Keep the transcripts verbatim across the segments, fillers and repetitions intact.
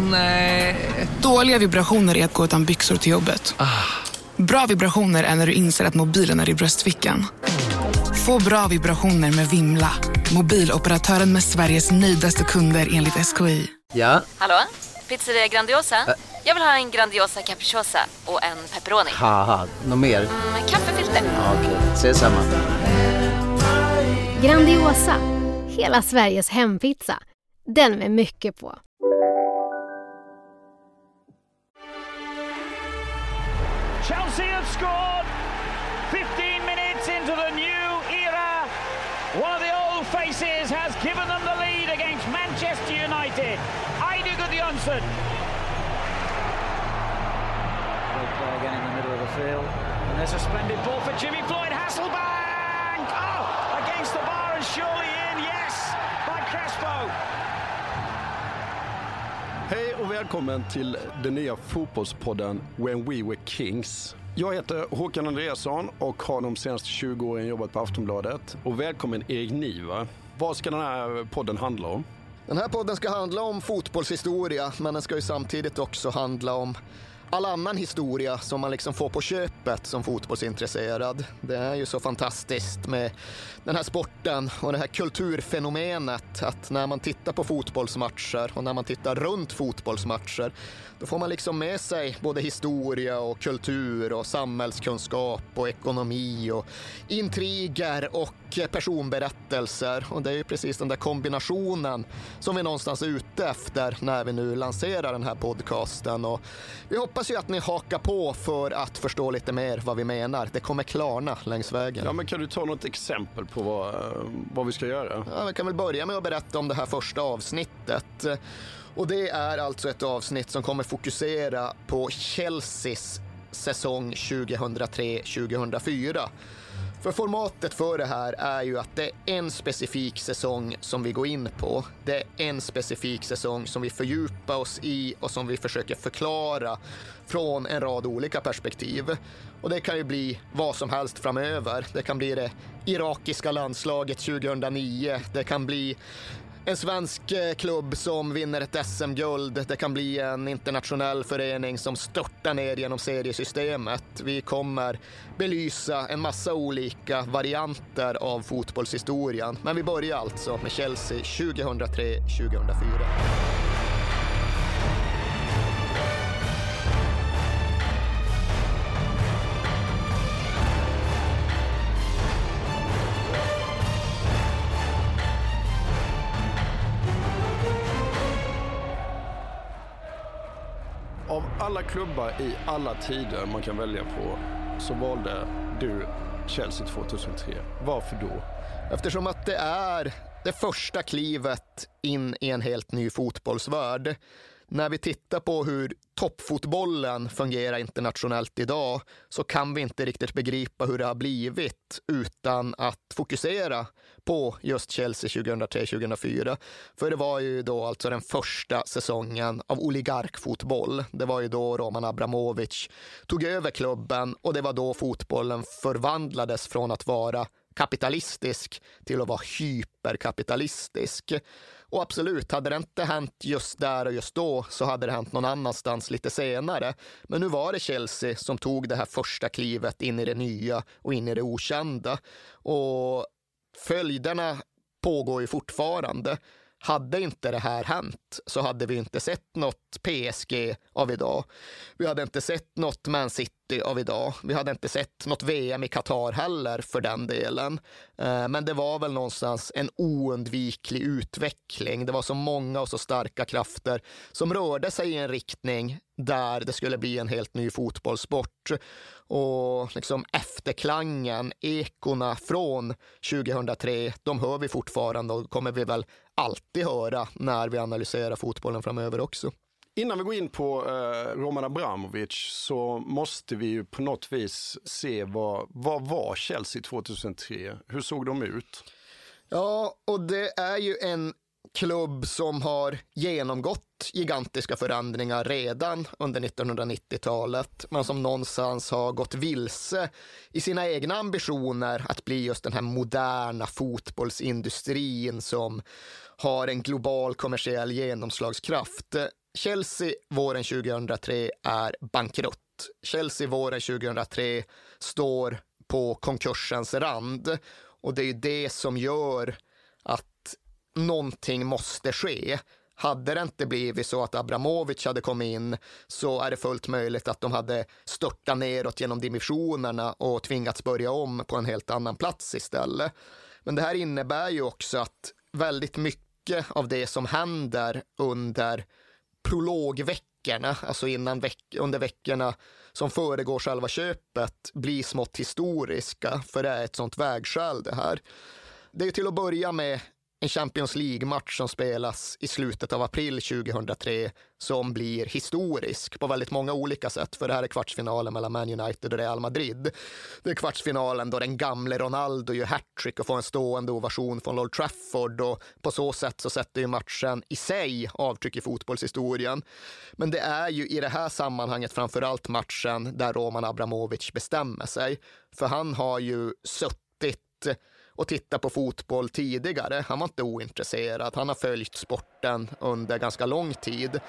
Nej. Dåliga vibrationer är att gå utan byxor till jobbet. Bra vibrationer är när du inser att mobilen är i bröstfickan. Få bra vibrationer med Vimla. Mobiloperatören med Sveriges nöjdaste kunder enligt S K I. Ja? Hallå? Pizzeria Grandiosa? Ä- Jag vill ha en Grandiosa capricciosa och en pepperoni. Haha, något mer? Mm, en kaffefilter. Ja, okej, okay. Ses samma. Grandiosa, hela Sveriges hempizza. Den med mycket på. Chelsea have scored fifteen minutes into the new era. One of the old faces has given them the lead against Manchester United. Eidur Guðjohnsen. Good play again in the middle of the field. And there's a splendid ball for Jimmy Floyd Hasselbaink. Oh, against the bar and surely in, yes, by Crespo. Hej och välkommen till den nya fotbollspodden When We Were Kings. Jag heter Håkan Andreasson och har de senaste tjugo åren jobbat på Aftonbladet. Och välkommen Erik Niva. Vad ska den här podden handla om? Den här podden ska handla om fotbollshistoria, men den ska ju samtidigt också handla om all annan historia som man liksom får på köpet som fotbollsintresserad. Det är ju så fantastiskt med den här sporten och det här kulturfenomenet att när man tittar på fotbollsmatcher och när man tittar runt fotbollsmatcher, då får man liksom med sig både historia och kultur och samhällskunskap och ekonomi och intriger och personberättelser. Och det är ju precis den där kombinationen som vi någonstans är ute efter när vi nu lanserar den här podcasten. Och vi hoppas ju att ni hakar på för att förstå lite mer vad vi menar. Det kommer klarna längs vägen. Ja, men kan du ta något exempel på vad, vad vi ska göra? Ja, vi kan väl börja med att berätta om det här första avsnittet. Och det är alltså ett avsnitt som kommer fokusera på Chelseas säsong tjugohundratre tjugohundrafyra. För formatet för det här är ju att det är en specifik säsong som vi går in på. Det är en specifik säsong som vi fördjupar oss i och som vi försöker förklara från en rad olika perspektiv. Och det kan ju bli vad som helst framöver. Det kan bli det irakiska landslaget tjugohundranio. Det kan bli en svensk klubb som vinner ett S M-guld. Det kan bli en internationell förening som störtar ner genom seriesystemet. Vi kommer belysa en massa olika varianter av fotbollshistorien. Men vi börjar alltså med Chelsea tjugohundratre tjugohundrafyra. Av alla klubbar i alla tider man kan välja på så valde du Chelsea tjugohundratre. Varför då? Eftersom att det är det första klivet in i en helt ny fotbollsvärld. När vi tittar på hur toppfotbollen fungerar internationellt idag så kan vi inte riktigt begripa hur det har blivit utan att fokusera på just Chelsea tjugohundratre tjugohundrafyra. För det var ju då alltså den första säsongen av oligarkfotboll. Det var ju då Roman Abramovich tog över klubben och det var då fotbollen förvandlades från att vara kapitalistisk till att vara hyperkapitalistisk. Och absolut, hade det inte hänt just där och just då så hade det hänt någon annanstans lite senare. Men nu var det Chelsea som tog det här första klivet in i det nya och in i det okända. Och följderna pågår ju fortfarande. Hade inte det här hänt så hade vi inte sett något P S G av idag. Vi hade inte sett något Man City av idag. Vi hade inte sett något V M i Qatar heller för den delen. Men det var väl någonstans en oundviklig utveckling. Det var så många och så starka krafter som rörde sig i en riktning där det skulle bli en helt ny fotbollssport. Och liksom efterklangen, ekorna från tjugohundratre, de hör vi fortfarande och kommer vi väl alltid höra när vi analyserar fotbollen framöver också. Innan vi går in på eh, Roman Abramovich så måste vi ju på något vis se vad, vad var Chelsea tjugohundratre? Hur såg de ut? Ja, och det är ju en klubb som har genomgått gigantiska förändringar redan under nittonhundranittiotalet, men som någonstans har gått vilse i sina egna ambitioner att bli just den här moderna fotbollsindustrin som har en global kommersiell genomslagskraft. Chelsea våren tjugohundratre är bankrutt. Chelsea våren tjugohundratre står på konkursens rand, och det är ju det som gör att någonting måste ske. Hade det inte blivit så att Abramovich hade kommit in, så är det fullt möjligt att de hade störtat neråt genom dimensionerna och tvingats börja om på en helt annan plats istället. Men det här innebär ju också att väldigt mycket av det som händer under prologveckorna, alltså innan veck- under veckorna som föregår själva köpet, blir smått historiska, för det är ett sånt vägskäl det här. Det är till att börja med en Champions League-match som spelas i slutet av april tjugohundratre som blir historisk på väldigt många olika sätt, för det här är kvartsfinalen mellan Man United och Real Madrid. Det är kvartsfinalen då den gamle Ronaldo gör hattrick och får en stående ovation från Old Trafford, och på så sätt så sätter ju matchen i sig avtryck i fotbollshistorien. Men det är ju i det här sammanhanget framförallt matchen där Roman Abramovich bestämmer sig, för han har ju suttit och titta på fotboll tidigare. Han var inte ointresserad. Han har följt sporten under ganska lång tid.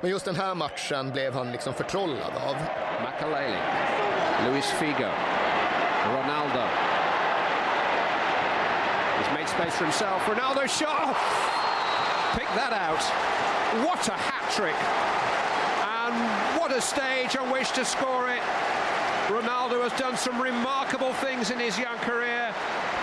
Men just den här matchen blev han liksom förtrollad av. Makélélé, Luis Figo, Ronaldo. He's made space for himself. Ronaldo shot! Pick that out. What a hat-trick! And what a stage on which to score it. Ronaldo has done some remarkable things in his young career.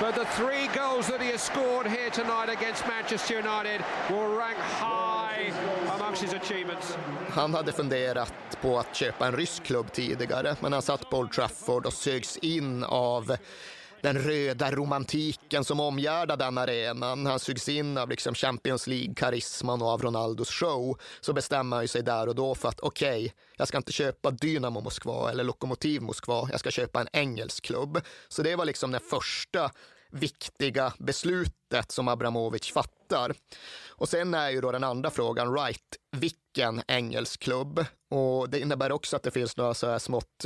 But the three goals that he has scored here tonight against Manchester United will rank high amongst his achievements. Han hade funderat på att köpa en rysk klubb tidigare, men han satt på Old Trafford och sögs in av den röda romantiken som omgärdar den arenan. Han sugs in av liksom Champions League-karisman och av Ronaldos show. Så bestämmer han sig där och då för att okej, okay, jag ska inte köpa Dynamo Moskva eller Lokomotiv Moskva. Jag ska köpa en engelsk klubb. Så det var liksom det första viktiga beslutet som Abramovich fattar. Och sen är ju då den andra frågan, right, vilken engelsk klubb? Och det innebär också att det finns några så här smått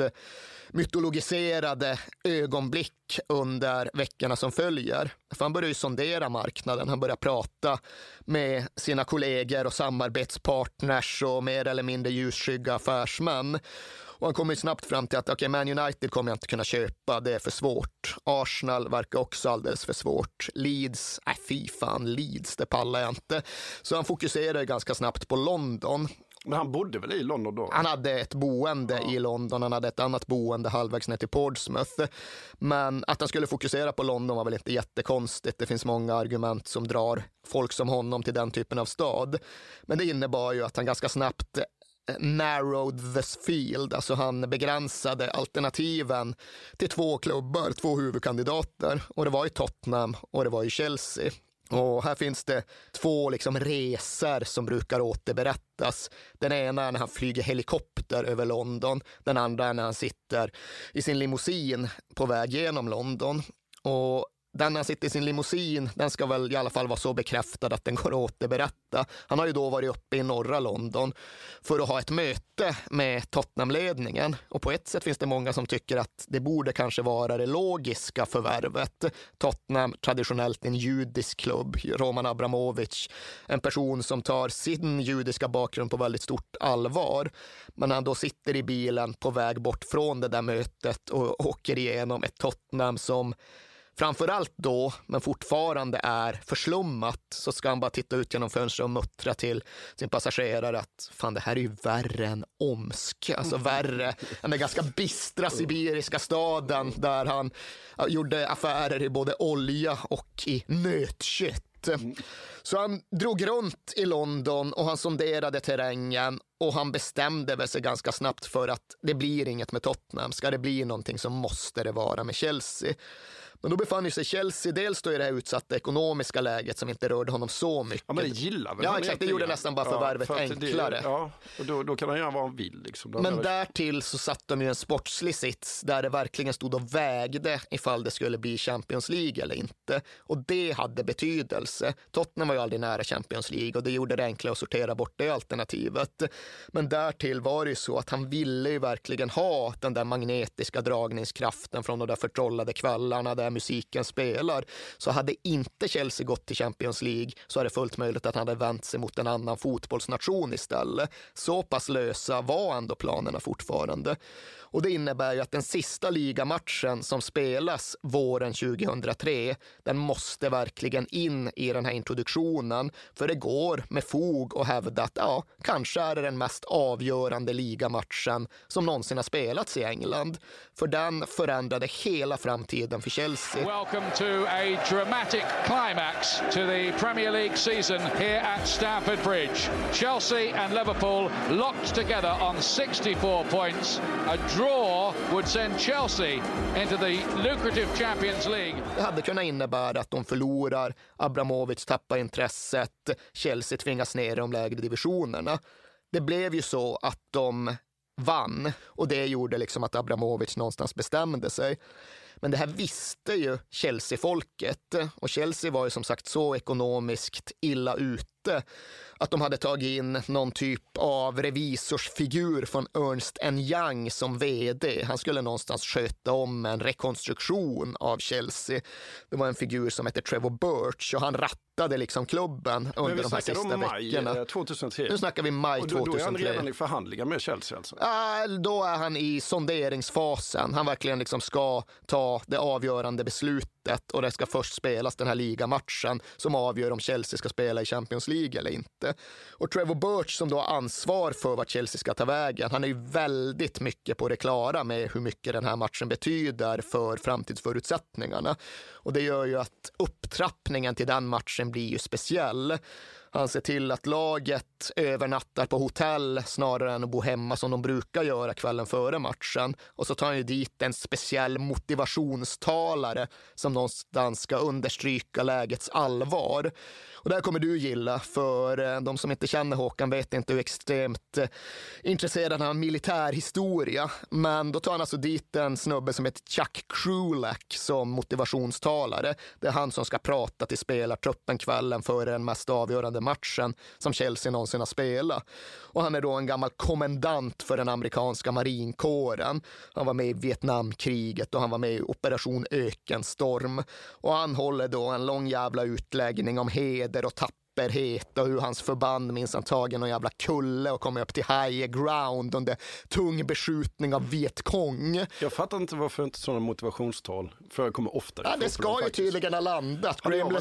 mytologiserade ögonblick under veckorna som följer. För han börjar ju sondera marknaden, han börjar prata med sina kollegor och samarbetspartners och mer eller mindre ljusskygga affärsmän. Och han kommer snabbt fram till att okay, Man United kommer jag inte kunna köpa, det är för svårt. Arsenal verkar också alldeles för svårt. Leeds, nej fy fan, Leeds, det pallar jag inte. Så han fokuserar ganska snabbt på London. Men han bodde väl i London då? Han hade ett boende ja. i London, han hade ett annat boende halvvägs ner till Portsmouth. Men att han skulle fokusera på London var väl inte jättekonstigt. Det finns många argument som drar folk som honom till den typen av stad. Men det innebar ju att han ganska snabbt narrowed the field, alltså han begränsade alternativen till två klubbar, två huvudkandidater, och det var i Tottenham och det var i Chelsea. Och här finns det två liksom resor som brukar återberättas. Den ena är när han flyger helikopter över London, den andra är när han sitter i sin limousin på väg genom London. Och den han sitter i sin limousin, den ska väl i alla fall vara så bekräftad att den går att återberätta. Han har ju då varit uppe i norra London för att ha ett möte med Tottenham-ledningen. Och på ett sätt finns det många som tycker att det borde kanske vara det logiska förvärvet. Tottenham, traditionellt en judisk klubb. Roman Abramovich, en person som tar sin judiska bakgrund på väldigt stort allvar. Men han då sitter i bilen på väg bort från det där mötet och åker igenom ett Tottenham som framförallt då, men fortfarande är förslummat, så ska han bara titta ut genom fönstret och muttra till sin passagerare att fan, det här är ju värre än Omsk. Alltså värre än den ganska bistra sibiriska staden där han gjorde affärer i både olja och i nötkött. Så han drog runt i London och han sonderade terrängen, och han bestämde väl sig ganska snabbt för att det blir inget med Tottenham. Ska det bli någonting så måste det vara med Chelsea. Men då befann ju sig Chelsea dels då i det här utsatta ekonomiska läget som inte rörde honom så mycket. Ja, men det gillar väl. Ja, exakt. Det gjorde nästan bara förvärvet ja, för enklare. Det, ja, och då, då kan han göra vad han vill. Liksom. Men därtill så satt de ju en sportslig sits där det verkligen stod och vägde ifall det skulle bli Champions League eller inte. Och det hade betydelse. Tottenham var ju aldrig nära Champions League, och det gjorde det enklare att sortera bort det alternativet. Men därtill var det ju så att han ville ju verkligen ha den där magnetiska dragningskraften från de där förtrollade kvällarna där musiken spelar, så hade inte Chelsea gått till Champions League så är det fullt möjligt att han hade vänt sig mot en annan fotbollsnation istället. Så pass lösa var ändå planerna fortfarande. Och det innebär ju att den sista ligamatchen som spelas våren tjugohundratre, den måste verkligen in i den här introduktionen, för det går med fog att hävda att ja, kanske är det den mest avgörande ligamatchen som någonsin har spelats i England, för den förändrade hela framtiden för Chelsea. Welcome to a dramatic climax to the Premier League season here at Stamford Bridge. Chelsea and Liverpool locked together on sixty-four points. A draw would send Chelsea into the lucrative Champions League. Det hade kunnat innebära att de förlorar, Abramovich tappar intresset, Chelsea tvingas ner i de lägre divisionerna. Det blev ju så att de vann, och det gjorde liksom att Abramovich någonstans bestämde sig. Men det här visste ju Chelsea-folket, och Chelsea var ju som sagt så ekonomiskt illa ute att de hade tagit in någon typ av revisorsfigur från Ernst and Young som vd. Han skulle någonstans sköta om en rekonstruktion av Chelsea. Det var en figur som hette Trevor Birch, och han rattade liksom klubben under de här sista maj, veckorna. tjugohundratre. Nu snackar vi maj och då, tjugohundratre. Då är han redan i förhandlingar med Chelsea alltså? Äh, då är han i sonderingsfasen. Han verkligen liksom ska ta det avgörande beslutet, och det ska först spelas den här ligamatchen som avgör om Chelsea ska spela i Champions League eller inte. Och Trevor Birch, som då har ansvar för vad Chelsea ska ta vägen, han är ju väldigt mycket på det klara med hur mycket den här matchen betyder för framtidsförutsättningarna. Och det gör ju att upptrappningen till den matchen blir ju speciell. Han ser till att laget övernattar på hotell snarare än att bo hemma som de brukar göra kvällen före matchen. Och så tar han ju dit en speciell motivationstalare som någonstans ska understryka lägets allvar. Och det här kommer du gilla, för de som inte känner Håkan vet inte hur extremt intresserad han är av militärhistoria. Men då tar han alltså dit en snubbe som heter Chuck Krulak som motivationstalare. Det är han som ska prata till spelartruppen kvällen före den mest avgörande matchen som Chelsea någonsin har spelat. Och han är då en gammal kommendant för den amerikanska marinkåren. Han var med i Vietnamkriget och han var med i Operation Ökenstorm. Och han håller då en lång jävla utläggning om heder och tapp och hur hans förband minns han tagen någon jävla kulle och kommer upp till high ground under tung beskjutning av Vietkong. Jag fattar inte varför inte sådana motivationstal förekommer oftare. Ja, det ska ju tydligen ha landat. Graham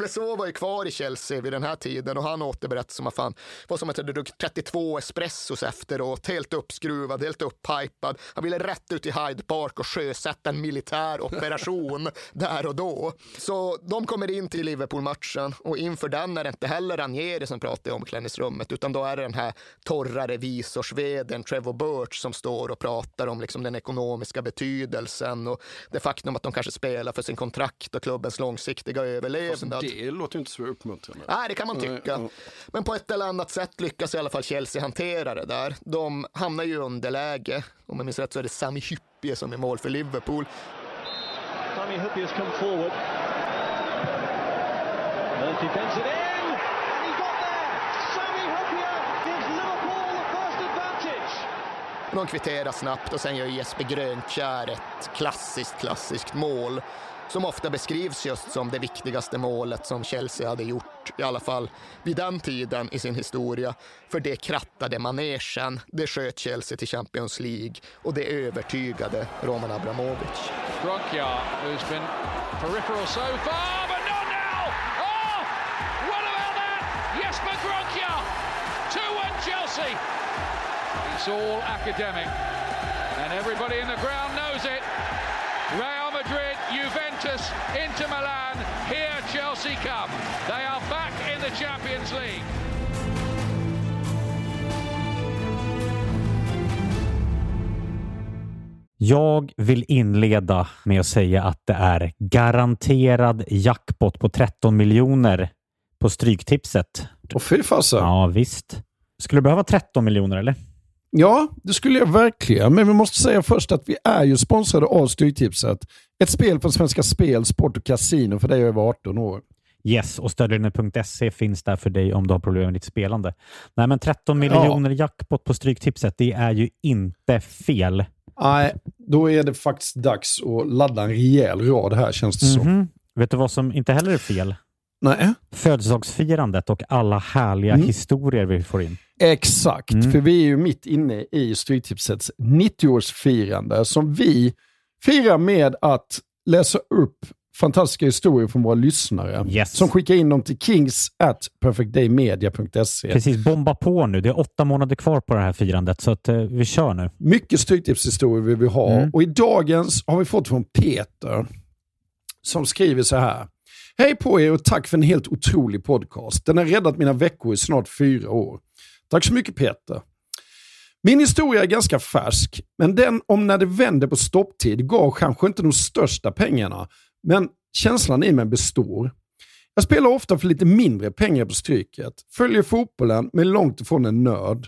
Lesaw var ju kvar i Chelsea vid den här tiden, och han återberättade som att fan vad som att han druckit trettiotvå espressos efteråt, helt uppskruvad, helt upphajpad. Han ville rätt ut i Hyde Park och sjösätta en militär operation där och då. Så de kommer in till Liverpool matchen, och inför den är det inte heller Ranieri som pratar i omklädningsrummet, utan då är det den här torra revisorsveden Trevor Birch som står och pratar om liksom den ekonomiska betydelsen och det faktum att de kanske spelar för sin kontrakt och klubbens långsiktiga överlevnad. Fast det låter ju inte så uppmuntrande. Nej, det kan man tycka. Men på ett eller annat sätt lyckas i alla fall Chelsea hantera det där. De hamnar ju underläge. Om jag minns rätt så är det Sami Hyypiö som är mål för Liverpool. Sami Hyypiö has come forward. He bends it in, and he got there. Sami Hyypiö gives Liverpool the first advantage. De kvitterar snabbt och sen gör Jesper Grönkjär ett klassiskt, klassiskt mål som ofta beskrivs just som det viktigaste målet som Chelsea hade gjort, i alla fall vid den tiden i sin historia. För det krattade manegen, det sköt Chelsea till Champions League och det övertygade Roman Abramovich. Grönkjär, who's been peripheral so far, but not now! Oh, what about that? Jesper Grönkjär, two one Chelsea. It's all academic, and everybody in the ground knows it. Real Madrid, Juventus, Inter Milan, here Chelsea come. They are back in the Champions League. Jag vill inleda med att säga att det är garanterad jackpot på tretton miljoner på Stryktipset. Och fy fasen. Ja, visst. Skulle du behöva tretton miljoner eller? Ja, det skulle jag verkligen. Men vi måste säga först att vi är ju sponsrade av Stryktipset. Ett spel från Svenska Spel, Sport och Casino för dig över arton år. Yes, och stödlinjen punkt se finns där för dig om du har problem med ditt spelande. Nej, men tretton miljoner ja. Jackpot på Stryktipset, det är ju inte fel. Nej, då är det faktiskt dags att ladda en rejäl rad här, känns det mm-hmm. så. Vet du vad som inte heller är fel? Nej. Födelsedagsfirandet och alla härliga mm. historier vi får in. Exakt, mm. för vi är ju mitt inne i Stryktipsets nittio-årsfirande som vi firar med att läsa upp fantastiska historier från våra lyssnare yes. som skickar in dem till kings at perfectdaymedia dot se. Precis, bomba på nu. Det är åtta månader kvar på det här firandet så att eh, vi kör nu. Mycket Stryktipshistorier vill vi ha mm. och i dagens har vi fått från Peter som skriver så här: Hej på er och tack för en helt otrolig podcast. Den har räddat mina veckor i snart fyra år. Tack så mycket Peter. Min historia är ganska färsk, men den om när det vände på stopptid gav kanske inte de största pengarna, men känslan i mig består. Jag spelar ofta för lite mindre pengar på stryket, följer fotbollen men långt ifrån en nörd.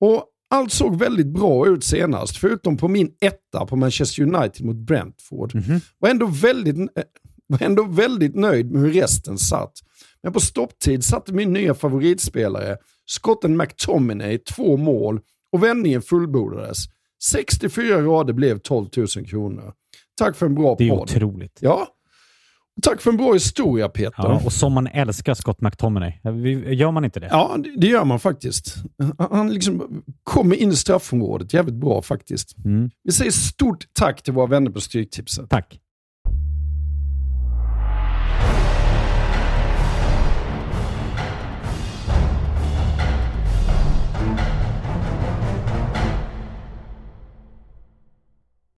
Och allt såg väldigt bra ut senast, förutom på min etta på Manchester United mot Brentford. Mm-hmm. Var ändå väldigt... var ändå väldigt nöjd med hur resten satt. Men på stopptid satte min nya favoritspelare Scott McTominay två mål och vändningen fullbordades. sextiofyra rader blev tolv tusen kronor. Tack för en bra podd. Det är otroligt. Ja. Tack för en bra historia Peter. Ja, och som man älskar Scott McTominay. Gör man inte det? Ja, det gör man faktiskt. Han liksom kommer in i straffområdet jävligt bra faktiskt. Mm. Vi säger stort tack till våra vänner på Stryktipset. Tack.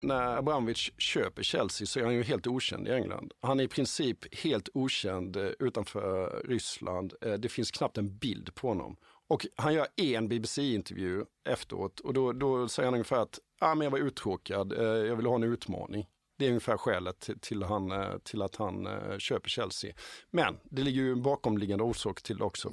När Abramovich köper Chelsea så är han ju helt okänd i England. Han är i princip helt okänd utanför Ryssland. Det finns knappt en bild på honom. Och han gör en B B C-intervju efteråt och då, då säger han ungefär att ah, men jag var uttråkad, jag ville ha en utmaning. Det är ungefär skälet till, han, till att han köper Chelsea. Men det ligger ju en bakomliggande orsak till också.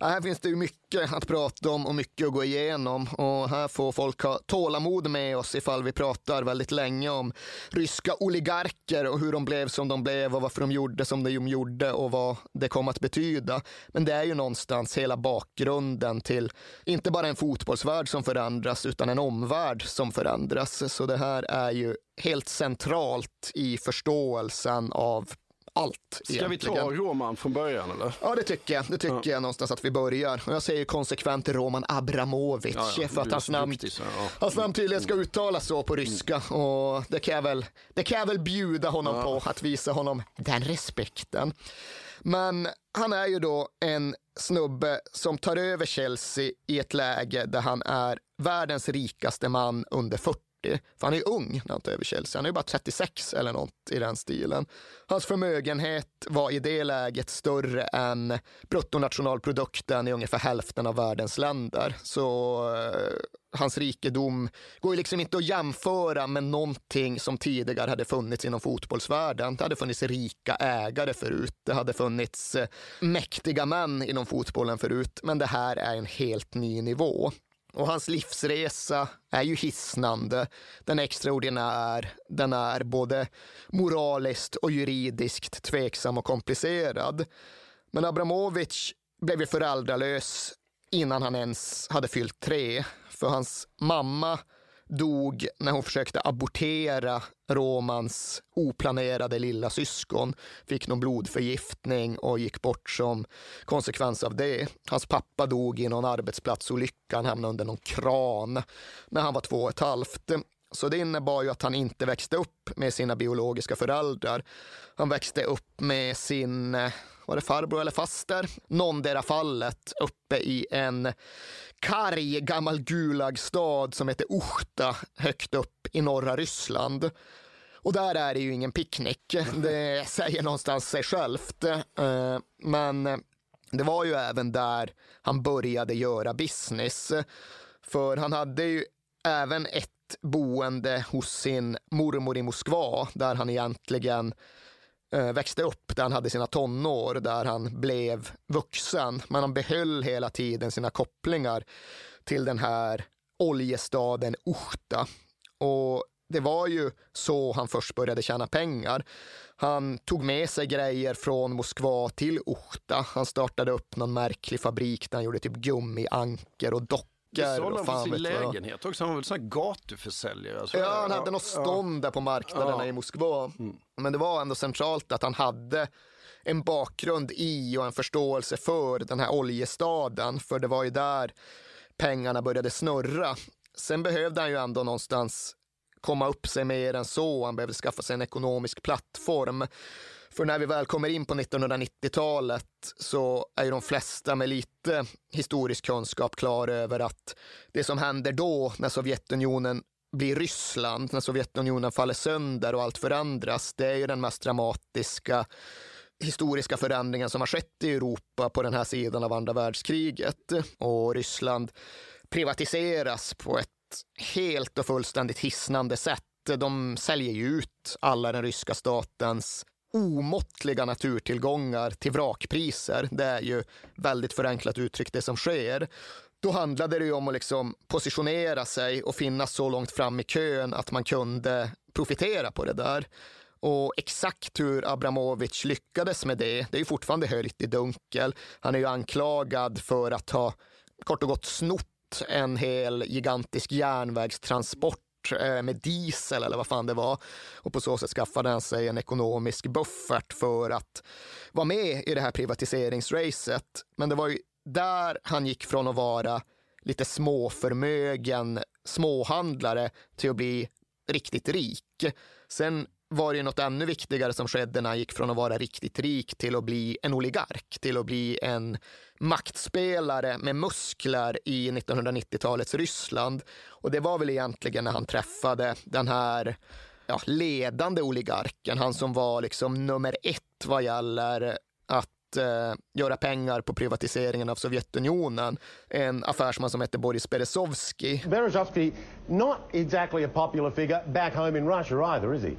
Ja, här finns det ju mycket att prata om och mycket att gå igenom. Och här får folk ha tålamod med oss ifall vi pratar väldigt länge om ryska oligarker och hur de blev som de blev och varför de gjorde som de gjorde och vad det kom att betyda. Men det är ju någonstans hela bakgrunden till inte bara en fotbollsvärld som förändras utan en omvärld som förändras. Så det här är ju helt centralt i förståelsen av allt. Ska egentligen. Vi ta Roman från början eller? Ja, det tycker jag. Det tycker ja. jag någonstans att vi börjar. Och jag säger konsekvent Roman Abramovich ja, ja. för att hans namn, ja. hans namn tydligen ska uttalas så på ryska. Mm. Och det kan jag väl, det kan jag väl bjuda honom ja. på, att visa honom den respekten. Men han är ju då en snubbe som tar över Chelsea i ett läge där han är världens rikaste man under fyrtio. För han är ung när han tar över Chelsea. Han är ju bara trettiosex eller något i den stilen. Hans förmögenhet var i det läget större än bruttonationalprodukten i ungefär hälften av världens länder. Så eh, hans rikedom går ju liksom inte att jämföra med någonting som tidigare hade funnits inom fotbollsvärlden. Det hade funnits rika ägare förut. Det hade funnits eh, mäktiga män inom fotbollen förut. Men det här är en helt ny nivå. Och hans livsresa är ju hisnande. Den är extraordinär. Den är både moraliskt och juridiskt tveksam och komplicerad. Men Abramovich blev ju föräldralös innan han ens hade fyllt tre. För hans mamma dog när hon försökte abortera Romans oplanerade lilla syskon. Fick någon blodförgiftning och gick bort som konsekvens av det. Hans pappa dog i någon arbetsplatsolycka. Han hamnade under någon kran när han var två och ett halvt. Så det innebar ju att han inte växte upp med sina biologiska föräldrar. Han växte upp med sin, var det farbror eller faster? Någondera fallet, uppe i en karg gammal gulagstad som heter Ukhta, högt upp i norra Ryssland. Och där är det ju ingen picknick, det säger någonstans sig självt. Men det var ju även där han började göra business. För han hade ju även ett boende hos sin mormor i Moskva där han egentligen eh, växte upp, där han hade sina tonår, där han blev vuxen. Men han behöll hela tiden sina kopplingar till den här oljestaden Ukhta. Och det var ju så han först började tjäna pengar. Han tog med sig grejer från Moskva till Ukhta. Han startade upp någon märklig fabrik där han gjorde typ gummianker och dock sålde han sin lägenhet också. Han var väl sån här gatuförsäljare. Alltså. Ja, han hade ja. något stånd där på marknaden ja. i Moskva. Mm. Men det var ändå centralt att han hade en bakgrund i och en förståelse för den här oljestaden. För det var ju där pengarna började snurra. Sen behövde han ju ändå någonstans komma upp sig mer än så. Han behövde skaffa sig en ekonomisk plattform. För när vi väl kommer in på nittonhundranittiotalet så är ju de flesta med lite historisk kunskap klara över att det som händer då när Sovjetunionen blir Ryssland, när Sovjetunionen faller sönder och allt förändras, det är ju den mest dramatiska historiska förändringen som har skett i Europa på den här sidan av andra världskriget. Och Ryssland privatiseras på ett helt och fullständigt hisnande sätt. De säljer ut alla den ryska statens omåttliga naturtillgångar till vrakpriser. Det är ju väldigt förenklat uttryckt det som sker. Då handlade det ju om att liksom positionera sig och finnas så långt fram i kön att man kunde profitera på det där. Och exakt hur Abramovich lyckades med det, det är ju fortfarande höljt i dunkel. Han är ju anklagad för att ha kort och gott snott en hel gigantisk järnvägstransport med diesel eller vad fan det var, och på så sätt skaffade han sig en ekonomisk buffert för att vara med i det här privatiseringsracet. Men det var ju där han gick från att vara lite småförmögen småhandlare till att bli riktigt rik. Sen var det något ännu viktigare som skedde när han gick från att vara riktigt rik till att bli en oligark, till att bli en maktspelare med muskler i nittonhundranittiotalets Ryssland. Och det var väl egentligen när han träffade den här ja, ledande oligarken, han som var liksom nummer ett vad gäller att eh, göra pengar på privatiseringen av Sovjetunionen, en affärsman som hette Boris Berezovsky. Berezovsky, not exactly a popular figure back home in Russia either, is he?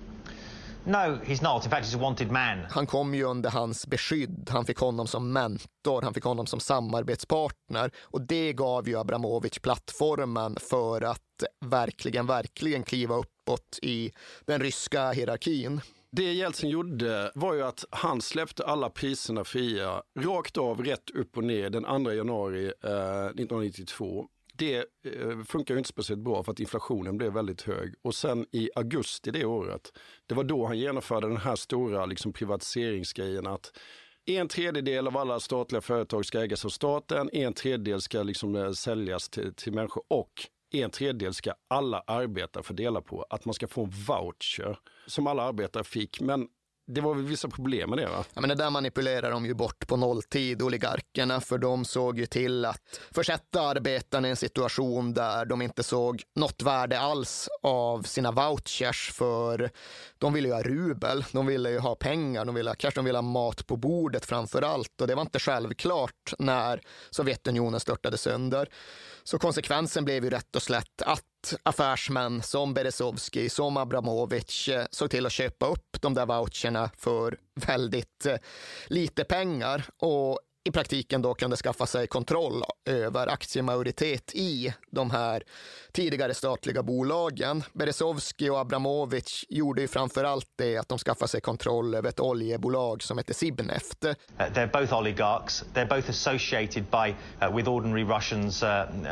No, he's not. In fact, he's a wanted man. Han kom ju under hans beskydd. Han fick honom som mentor, han fick honom som samarbetspartner. Och det gav ju Abramovich plattformen för att verkligen, verkligen kliva uppåt i den ryska hierarkin. Det Jeltsin gjorde var ju att han släppte alla priserna fria rakt av, rätt upp och ner den andra januari nittonhundranittiotvå. Det funkar ju inte speciellt bra för att inflationen blev väldigt hög. Och sen i augusti det året, det var då han genomförde den här stora liksom privatiseringsgrejen att en tredjedel av alla statliga företag ska ägas av staten, en tredjedel ska liksom säljas till, till människor och en tredjedel ska alla arbetare fördela på. Att man ska få en voucher som alla arbetare fick, men det var väl vissa problem med det, va? Ja, men det där manipulerar de ju bort på nolltid, oligarkerna, för de såg ju till att försätta arbetarna i en situation där de inte såg något värde alls av sina vouchers, för de ville ju ha rubel, de ville ju ha pengar, de ville, kanske de ville ha mat på bordet framför allt, och det var inte självklart när Sovjetunionen störtade sönder. Så konsekvensen blev ju rätt och slätt att affärsmän som Berezovsky, som Abramovich såg till att köpa upp de där voucherna för väldigt lite pengar och i praktiken då kunde skaffa sig kontroll över aktiemajoritet i de här tidigare statliga bolagen. Berezovsky och Abramovich gjorde ju framförallt det att de skaffade sig kontroll över ett oljebolag som heter Sibneft. Uh, they're both oligarchs. They're both associated by uh, with ordinary Russians uh,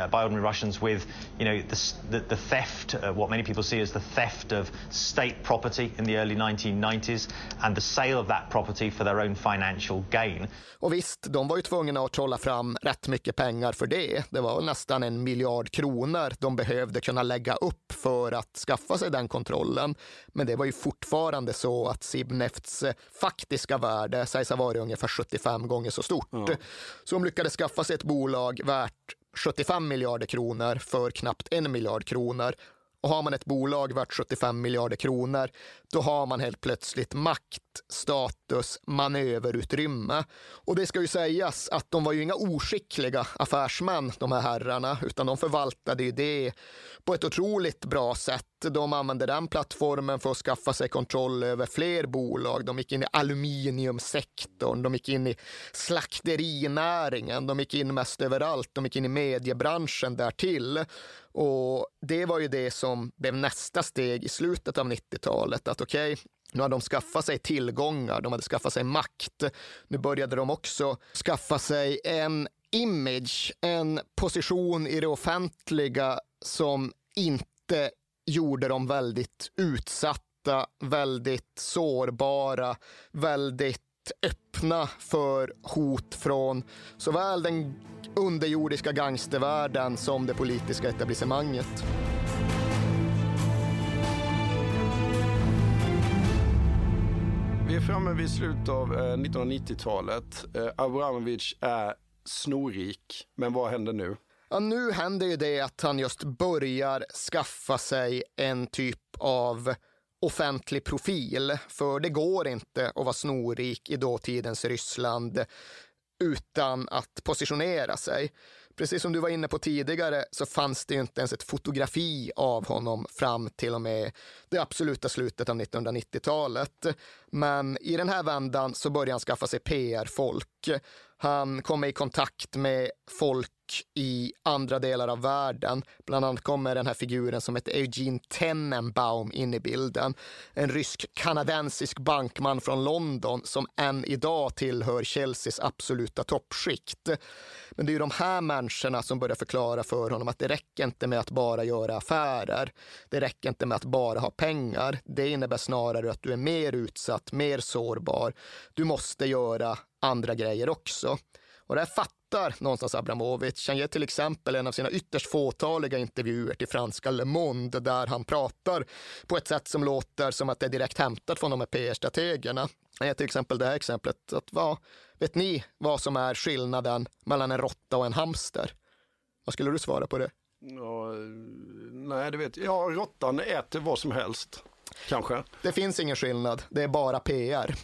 by ordinary Russians with, you know, the the theft uh, what many people see as the theft of state property in the early nineteen nineties and the sale of that property for their own financial gain. Och visst, de var ju tvungna att trolla fram rätt mycket pengar för det. Det var nästan en miljard kronor de behövde kunna lägga upp för att skaffa sig den kontrollen. Men det var ju fortfarande så att Sibnefts faktiska värde sägs ha varit ungefär sjuttiofem gånger så stort. Ja. Så de lyckades skaffa sig ett bolag värt sjuttiofem miljarder kronor för knappt en miljard kronor. Och har man ett bolag värt sjuttiofem miljarder kronor, då har man helt plötsligt makt, status, manöverutrymme. Och det ska ju sägas att de var ju inga oskickliga affärsmän, de här herrarna, utan de förvaltade ju det på ett otroligt bra sätt. De använde den plattformen för att skaffa sig kontroll över fler bolag. De gick in i aluminiumsektorn, de gick in i slakterinäringen, de gick in mest överallt, de gick in i mediebranschen därtill. Och det var ju det som blev nästa steg i slutet av nittiotalet, att okej, okay, nu hade de skaffat sig tillgångar, de hade skaffat sig makt. Nu började de också skaffa sig en image, en position i det offentliga som inte gjorde dem väldigt utsatta, väldigt sårbara, väldigt öppna för hot från såväl den underjordiska gangstervärlden som det politiska etablissemanget. Vi är framme vid slutet av nittonhundranittiotalet. Abramovich är snorrik, men vad händer nu? Ja, nu händer ju det att han just börjar skaffa sig en typ av offentlig profil, för det går inte att vara snorrik i dåtidens Ryssland utan att positionera sig. Precis som du var inne på tidigare så fanns det ju inte ens ett fotografi av honom fram till och med det absoluta slutet av nittonhundranittiotalet. Men i den här vändan så började han skaffa sig P R-folk. Han kommer i kontakt med folk i andra delar av världen. Bland annat kommer den här figuren som heter Eugene Tenenbaum in i bilden. En rysk-kanadensisk bankman från London som än idag tillhör Chelseas absoluta toppskikt. Men det är ju de här människorna som börjar förklara för honom att det räcker inte med att bara göra affärer. Det räcker inte med att bara ha pengar. Det innebär snarare att du är mer utsatt, mer sårbar. Du måste göra andra grejer också. Och det här fattar någonstans Abramovich. Han ger till exempel en av sina ytterst fåtaliga intervjuer till franska Le Monde där han pratar på ett sätt som låter som att det är direkt hämtat från de här P R-strategerna. Han ger till exempel det här exemplet. Att, va, vet ni vad som är skillnaden mellan en råtta och en hamster? Vad skulle du svara på det? Ja, nej, det vet jag. Ja, råttan äter vad som helst. Kanske. Det finns ingen skillnad, det är bara P R.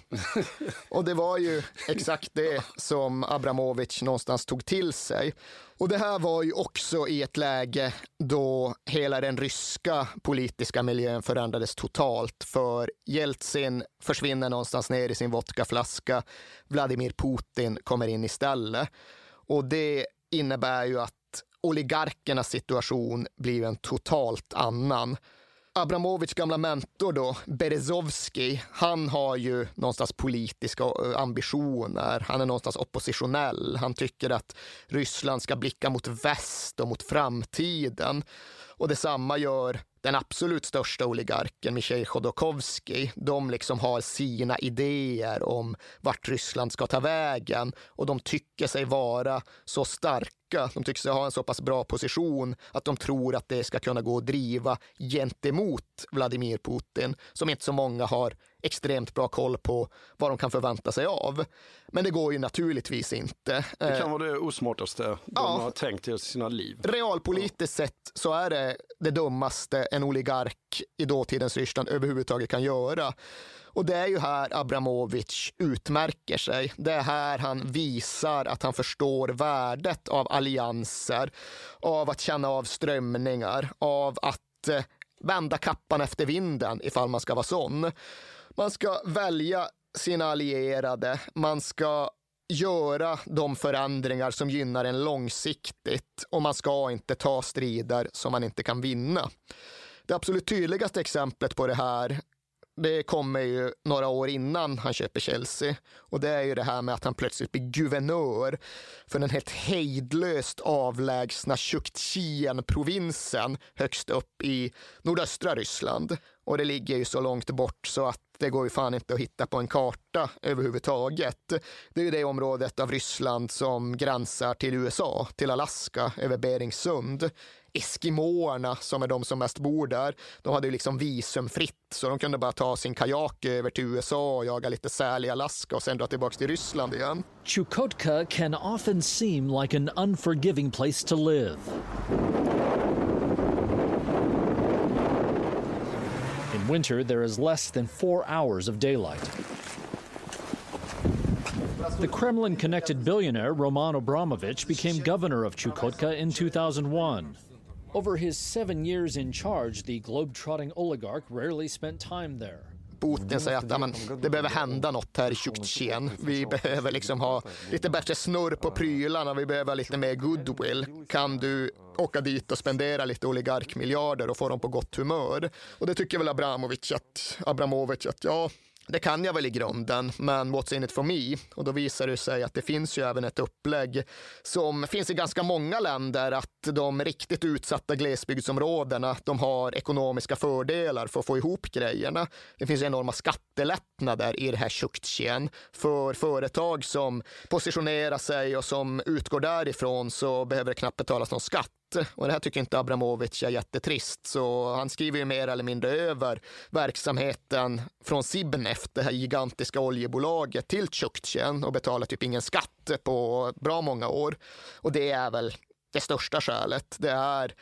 Och det var ju exakt det som Abramovich någonstans tog till sig. Och det här var ju också i ett läge då hela den ryska politiska miljön förändrades totalt. För Jeltsin försvinner någonstans ner i sin vodkaflaska. Vladimir Putin kommer in istället. Och det innebär ju att oligarkernas situation blir en totalt annan. Abramovichs gamla mentor då, Berezovsky, han har ju någonstans politiska ambitioner. Han är någonstans oppositionell. Han tycker att Ryssland ska blicka mot väst och mot framtiden. Och detsamma gör den absolut största oligarken, Michail Chodorkovsky. De liksom har sina idéer om vart Ryssland ska ta vägen. Och de tycker sig vara så starka. De tycker sig ha en så pass bra position att de tror att det ska kunna gå att driva gentemot Vladimir Putin. Som inte så många har extremt bra koll på vad de kan förvänta sig av. Men det går ju naturligtvis inte. Det kan vara det osmartaste de ja, har tänkt i sina liv. Realpolitiskt ja. sett så är det det dummaste en oligark i dåtidens Ryssland överhuvudtaget kan göra. Och det är ju här Abramovich utmärker sig. Det är här han visar att han förstår värdet av allianser, av att känna av strömningar, av att vända kappan efter vinden ifall man ska vara sån. Man ska välja sina allierade, man ska göra de förändringar som gynnar en långsiktigt och man ska inte ta strider som man inte kan vinna. Det absolut tydligaste exemplet på det här, det kommer ju några år innan han köper Chelsea. Och det är ju det här med att han plötsligt blir guvernör för den helt hejdlöst avlägsna Chukotka-provinsen högst upp i nordöstra Ryssland. Och det ligger ju så långt bort så att det går ju fan inte att hitta på en karta överhuvudtaget. Det är ju det området av Ryssland som gränsar till U S A, till Alaska, över Beringsund. Eskimoerna, som är de som mest bor där, de hade ju liksom visumfritt så de kunde bara ta sin kajak över till U S A och jaga lite säl i Alaska och sen dra tillbaka till Ryssland igen. Chukotka can often seem like an unforgiving place to live. In winter there is less than four hours of daylight. The Kremlin-connected billionaire Roman Abramovich became governor of Chukotka in two thousand one. Over his seven years in charge, the globe-trotting oligarch rarely spent time there. Putin säger att amen, det behöver hända något här i Chukotka. Vi behöver liksom ha lite bättre snurr på prylarna, vi behöver lite mer goodwill. Kan du åka dit och spendera lite oligarkmiljarder och få dem på gott humör? Och det tycker väl Abramovich att, Abramovich att ja, Det kan jag väl i grunden, men what's in it for me? Och då visar det sig att det finns ju även ett upplägg som finns i ganska många länder, att de riktigt utsatta glesbygdsområdena, de har ekonomiska fördelar för att få ihop grejerna. Det finns enorma skattelättnader i det här Chukotka för företag som positionerar sig och som utgår därifrån, så behöver det knappt betalas någon skatt. Och det här tycker inte Abramovich är jättetrist, så han skriver ju mer eller mindre över verksamheten från Sibneft, det här gigantiska oljebolaget, till Chukotka och betalar typ ingen skatt på bra många år. Och det är väl det största skälet. Det är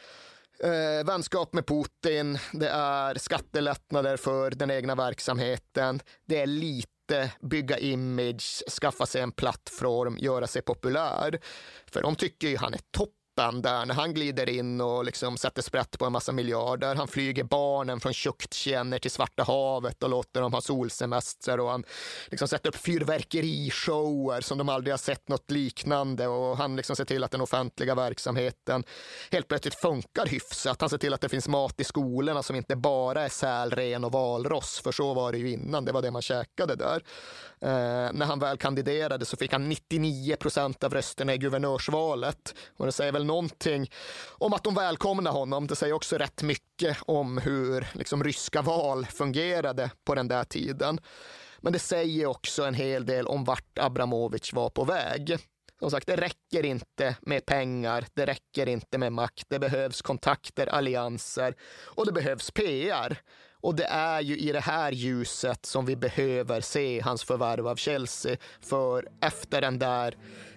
eh, vänskap med Putin, det är skattelättnader för den egna verksamheten, det är lite bygga image, skaffa sig en plattform, göra sig populär. För de tycker ju han är topp där när han glider in och liksom sätter sprätt på en massa miljarder. Han flyger barnen från Chukotka till Svarta havet och låter dem ha solsemester, och han liksom sätter upp fyrverkerishower som de aldrig har sett något liknande, och han liksom ser till att den offentliga verksamheten helt plötsligt funkar hyfsat. Han ser till att det finns mat i skolorna som inte bara är sälren och valross, för så var det ju innan, det var det man käkade där. Eh, när han väl kandiderade så fick han nittionio procent av rösterna i guvernörsvalet, och det säger väl någonting om att de välkomnar honom. Det säger också rätt mycket om hur liksom ryska val fungerade på den där tiden. Men det säger också en hel del om vart Abramovich var på väg. Som sagt, det räcker inte med pengar, det räcker inte med makt. Det behövs kontakter, allianser, och det behövs P R. Och det är ju i det här ljuset som vi behöver se hans förvärv av Chelsea. För efter den där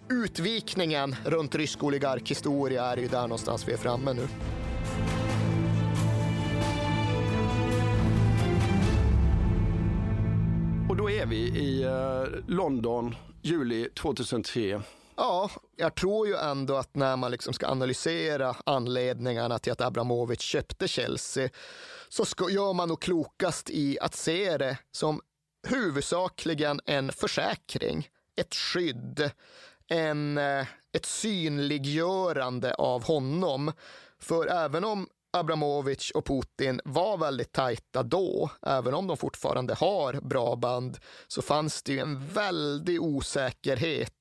utvikningen runt rysk oligarkhistoria är ju där någonstans vi är framme nu. Och då är vi i London, juli tjugohundratre. Ja, jag tror ju ändå att när man liksom ska analysera anledningarna till att Abramovich köpte Chelsea, så ska, gör man nog klokast i att se det som huvudsakligen en försäkring, ett skydd, en, ett synliggörande av honom. För även om Abramovich och Putin var väldigt tajta då, även om de fortfarande har bra band, så fanns det ju en väldig osäkerhet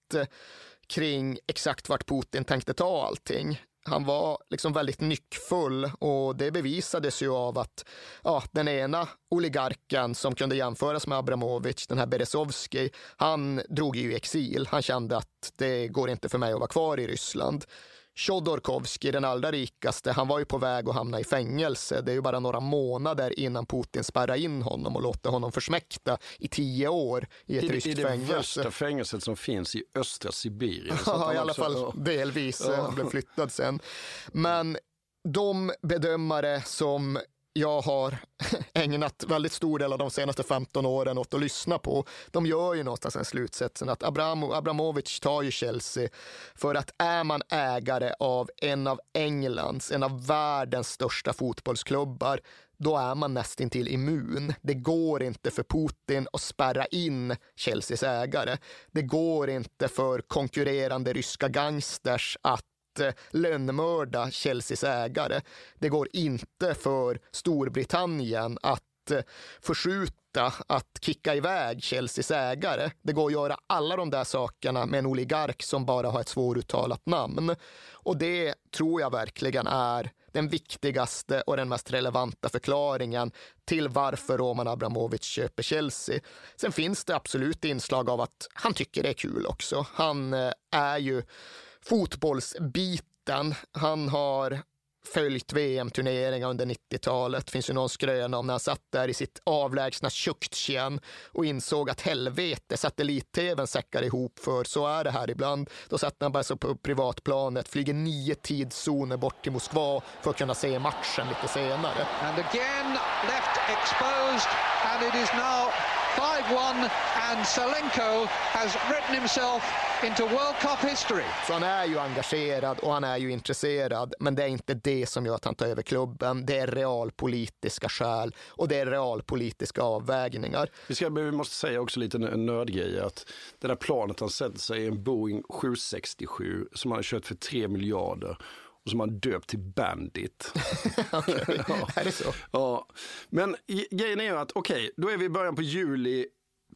kring exakt vart Putin tänkte ta allting. Han var liksom väldigt nyckfull, och det bevisades ju av att ja, den ena oligarken som kunde jämföras med Abramovich, den här Berezovsky, han drog ju i exil. Han kände att det går inte för mig att vara kvar i Ryssland. Chodorkovsky, den allra rikaste, han var ju på väg att hamna i fängelse. Det är ju bara några månader innan Putin spärrar in honom och låter honom försmäkta i tio år i ett ryskt fängelse. I det värsta fängelset som finns i östra Sibirien. Ja, i alla också, fall ja. delvis. Ja. Han blev flyttad sen. Men de bedömare som jag har ägnat väldigt stor del av de senaste femton åren åt att lyssna på, de gör ju någonstans en slutsatsen att Abram- Abramovich tar ju Chelsea för att är man ägare av en av Englands, en av världens största fotbollsklubbar, då är man nästintill immun. Det går inte för Putin att spärra in Chelseas ägare. Det går inte för konkurrerande ryska gangsters att lönnmörda Chelseas ägare. Det går inte för Storbritannien att förskjuta, att kicka iväg Chelseas ägare. Det går att göra alla de där sakerna med en oligark som bara har ett svåruttalat namn. Och det tror jag verkligen är den viktigaste och den mest relevanta förklaringen till varför Roman Abramovich köper Chelsea. Sen finns det absolut inslag av att han tycker det är kul också. Han är ju fotbollsbiten. Han har följt V M-turneringar under nittiotalet. Finns ju någon skröna om när han satt där i sitt avlägsna Chukotka och insåg att helvete, satellit-tvn säckar ihop, för så är det här ibland. Då satt han bara så på privatplanet, flyger nio tidszoner bort till Moskva för att kunna se matchen lite senare. And again, left exposed, and it is now five one, and Solenko has written himself into World Cup history. Så han är ju engagerad och han är ju intresserad, men det är inte det som gör att han tar över klubben. Det är realpolitiska skäl och det är realpolitiska avvägningar. Vi, ska, vi måste säga också lite nördgrej, att det där planet han sätter sig i en Boeing sju sextiosju som han har köpt för tre miljarder. Och som man döpt till Bandit. Okay. Ja. Är det så? Ja. Men grejen är ju att, okej, okay, då är vi i början på juli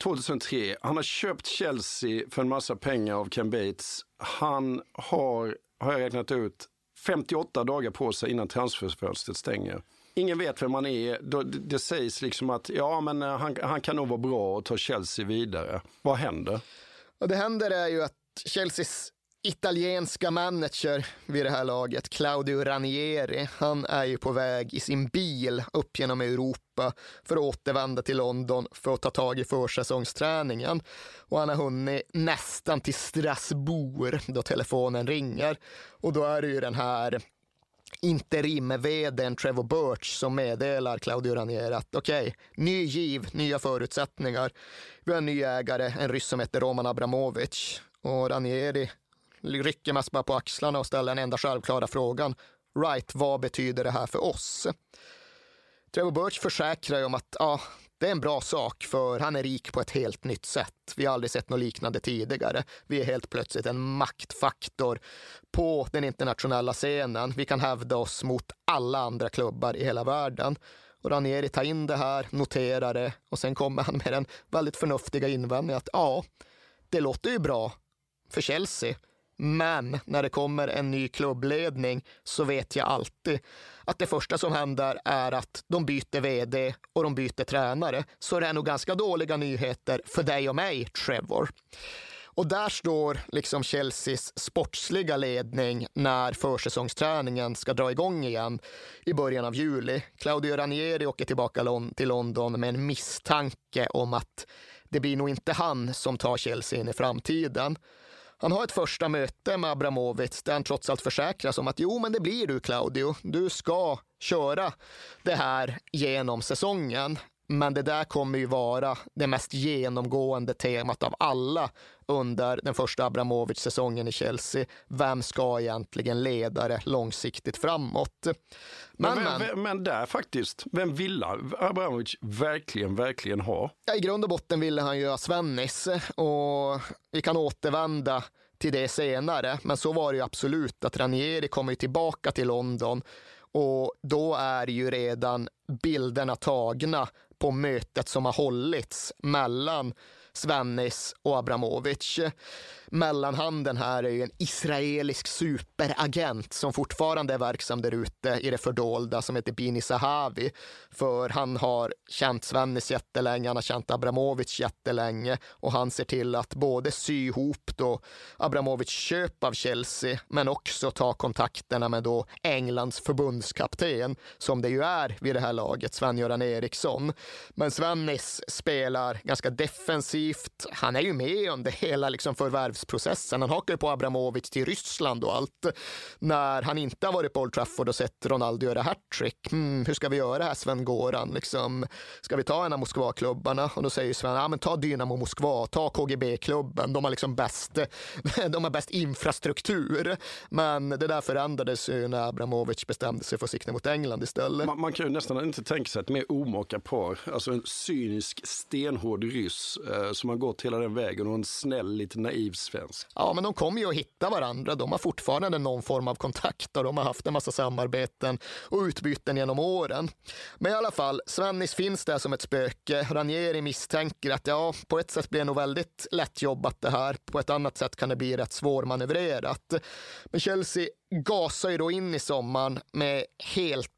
tjugohundratre. Han har köpt Chelsea för en massa pengar av Ken Bates. Han har, har jag räknat ut, femtioåtta dagar på sig innan transferfönstret stänger. Ingen vet vem man är. Det, det sägs liksom att ja, men han, han kan nog vara bra och ta Chelsea vidare. Vad händer? Och det händer är ju att Chelseas italienska manager vid det här laget, Claudio Ranieri, han är ju på väg i sin bil upp genom Europa för att återvända till London för att ta tag i försäsongsträningen. Och han har hunnit nästan till Strasbourg då telefonen ringer. Och då är det ju den här interim-vdn Trevor Birch som meddelar Claudio Ranieri att okej, okay, ny giv, nya förutsättningar. Vi har en ny ägare, en ryss som heter Roman Abramovich. Och Ranieri rycker mest bara på axlarna och ställer den enda självklara frågan. Right, vad betyder det här för oss? Trevor Birch försäkrar ju om att ja, det är en bra sak för han är rik på ett helt nytt sätt. Vi har aldrig sett något liknande tidigare. Vi är helt plötsligt en maktfaktor på den internationella scenen. Vi kan hävda oss mot alla andra klubbar i hela världen. Och Ranieri tar in det här, noterar det och sen kommer han med en väldigt förnuftiga invändning att ja, det låter ju bra för Chelsea. Men när det kommer en ny klubbledning så vet jag alltid att det första som händer är att de byter vd och de byter tränare. Så det är nog ganska dåliga nyheter för dig och mig, Trevor. Och där står liksom Chelseas sportsliga ledning när försäsongsträningen ska dra igång igen i början av juli. Claudio Ranieri åker tillbaka till London med en misstanke om att det blir nog inte han som tar Chelsea in i framtiden. Han har ett första möte med Abramovich där han trots allt försäkras om att jo, men det blir du, Claudio. Du ska köra det här genom säsongen. Men det där kommer ju vara det mest genomgående temat av alla under den första Abramovich-säsongen i Chelsea. Vem ska egentligen leda det långsiktigt framåt? Men, men, vem, vem, men där faktiskt, vem vill Abramovich verkligen, verkligen ha? Ja, i grund och botten ville han göra Svennis och vi kan återvända till det senare. Men så var det ju absolut att Ranieri kommer tillbaka till London och då är ju redan bilderna tagna på mötet som har hållits mellan Svennis och Abramovich. Mellanhanden här är ju en israelisk superagent som fortfarande är verksam där ute i det fördolda som heter Bini Sahavi. För han har känt Svennis jättelänge, han har känt Abramovich jättelänge och han ser till att både sy ihop då Abramovichs köp av Chelsea men också ta kontakterna med då Englands förbundskapten som det ju är vid det här laget, Sven Göran Eriksson. Men Svennis spelar ganska defensivt. Han är ju med under hela liksom förvärvsprocessen. Han hakar på Abramovich till Ryssland och allt. När han inte har varit på Old Trafford och sett Ronaldo göra hattrick. Mm, hur ska vi göra här, Sven Göran? Liksom, ska vi ta en av Moskva-klubbarna? Och då säger Sven, ja, men ta Dynamo Moskva, ta K G B-klubben. De har liksom bäst, de har bäst infrastruktur. Men det där förändrades ju när Abramovich bestämde sig för att sikta mot England istället. Man, man kan ju nästan inte tänka sig att mer omaka på. Alltså en cynisk, stenhård ryss eh, som har gått hela den vägen och en snäll, lite naiv svensk. Ja, men de kommer ju att hitta varandra. De har fortfarande någon form av kontakt och de har haft en massa samarbeten och utbyten genom åren. Men i alla fall, Svennis finns där som ett spöke. Ranieri misstänker att ja, på ett sätt blir det nog väldigt lätt jobbat det här. På ett annat sätt kan det bli rätt svårmanövrerat. Men Chelsea gasar ju då in i sommaren med helt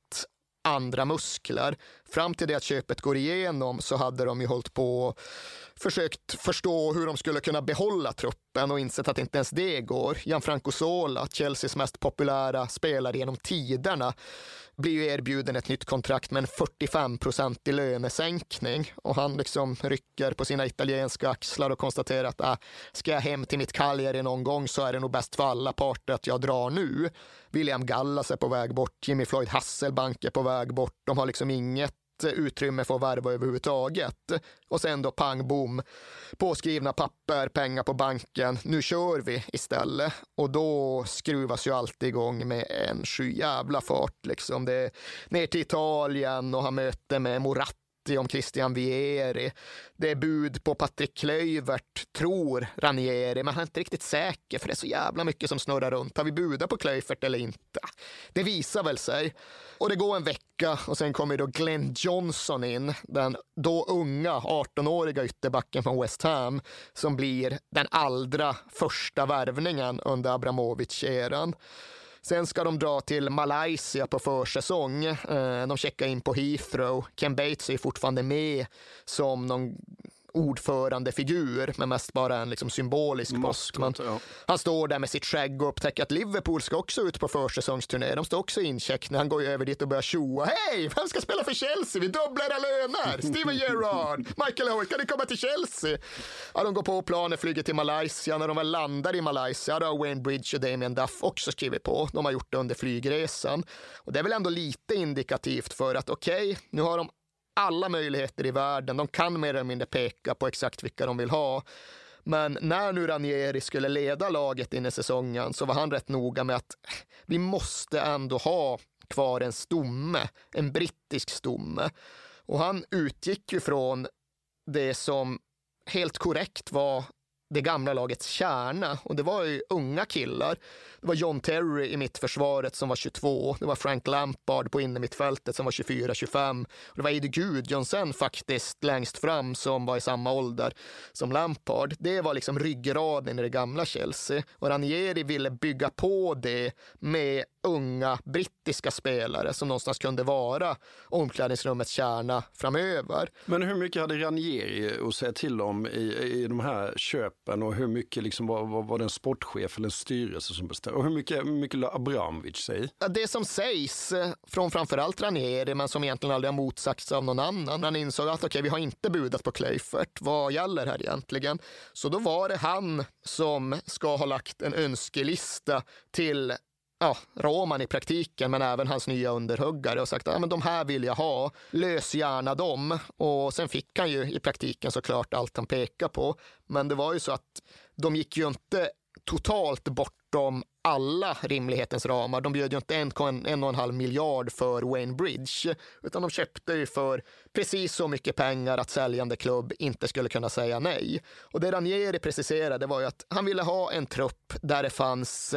andra muskler. Fram till det att köpet går igenom så hade de ju hållit på och försökt förstå hur de skulle kunna behålla truppen och insett att inte ens det går. Gianfranco Zola, Chelseas mest populära spelare genom tiderna, blir ju erbjuden ett nytt kontrakt med en fyrtiofem procent i lönesänkning och han liksom rycker på sina italienska axlar och konstaterar att äh, ska jag hem till mitt Cagliari någon gång så är det nog bäst för alla parter att jag drar nu. William Gallas är på väg bort, Jimmy Floyd Hasselbaink är på väg bort, de har liksom inget utrymme för att värva överhuvudtaget. Och sen då pang, boom, påskrivna papper, pengar på banken, nu kör vi istället. Och då skruvas ju alltid igång med en sju jävla fart liksom. Det är ner till Italien och har möte med Morata Totti om Christian Vieri. Det är bud på Patrik Kluivert, tror Ranieri, men han är inte riktigt säker för det är så jävla mycket som snurrar runt. Har vi budat på Kluivert eller inte? Det visar väl sig. Och det går en vecka och sen kommer då Glenn Johnson in, den då unga artonåriga ytterbacken från West Ham som blir den allra första värvningen under Abramovich-eran. Sen ska de dra till Malaysia på försäsong. De checkar in på Heathrow. Ken Bates är fortfarande med som någon ordförandefigur, men mest bara en liksom symbolisk post. Ja. Han står där med sitt skägg och upptäcker att Liverpool ska också ut på försäsongsturné. De står också incheck när han går över dit och börjar tjoa. Hej, vem ska spela för Chelsea? Vi dubblar alla löner. Steven Gerrard, Michael Owen, kan ni komma till Chelsea? Ja, de går på planen, flyger till Malaysia. När de väl landar i Malaysia, då har Wayne Bridge och Damien Duff också skrivit på. De har gjort det under flygresan. Och det är väl ändå lite indikativt för att okej, okay, nu har de alla möjligheter i världen. De kan mer eller mindre peka på exakt vilka de vill ha. Men när nu Ranieri skulle leda laget in i säsongen så var han rätt noga med att vi måste ändå ha kvar en stomme, en brittisk stomme. Och han utgick ju från det som helt korrekt var det gamla lagets kärna, och det var ju unga killar. Det var John Terry i mittförsvaret som var tjugotvå, det var Frank Lampard på innermittfältet som var tjugofyra tjugofem, och det var Eiður Guðjohnsen faktiskt längst fram som var i samma ålder som Lampard. Det var liksom ryggraden i det gamla Chelsea, och Ranieri ville bygga på det med unga brittiska spelare som någonstans kunde vara omklädningsrummets kärna framöver. Men hur mycket hade Ranieri att säga till om i, i de här köpen, och hur mycket liksom var, var, var det en sportchef eller en styrelse som bestämde, och hur mycket, hur mycket la Abramovich sig? Det som sägs från framförallt Ranieri, men som egentligen aldrig har motsagts av någon annan, han insåg att okej, okay, vi har inte budat på Kluivert, vad gäller här egentligen? Så då var det han som ska ha lagt en önskelista till Ja, Roman i praktiken, men även hans nya underhuggare, och sagt att ja, men de här vill jag ha, lös gärna dem. Och sen fick han ju i praktiken såklart allt han pekar på. Men det var ju så att de gick ju inte totalt bortom alla rimlighetens ramar. De bjöd ju inte en, en och en halv miljard för Wayne Bridge, utan de köpte ju för precis så mycket pengar att säljande klubb inte skulle kunna säga nej. Och det Ranieri preciserade var ju att han ville ha en trupp där det fanns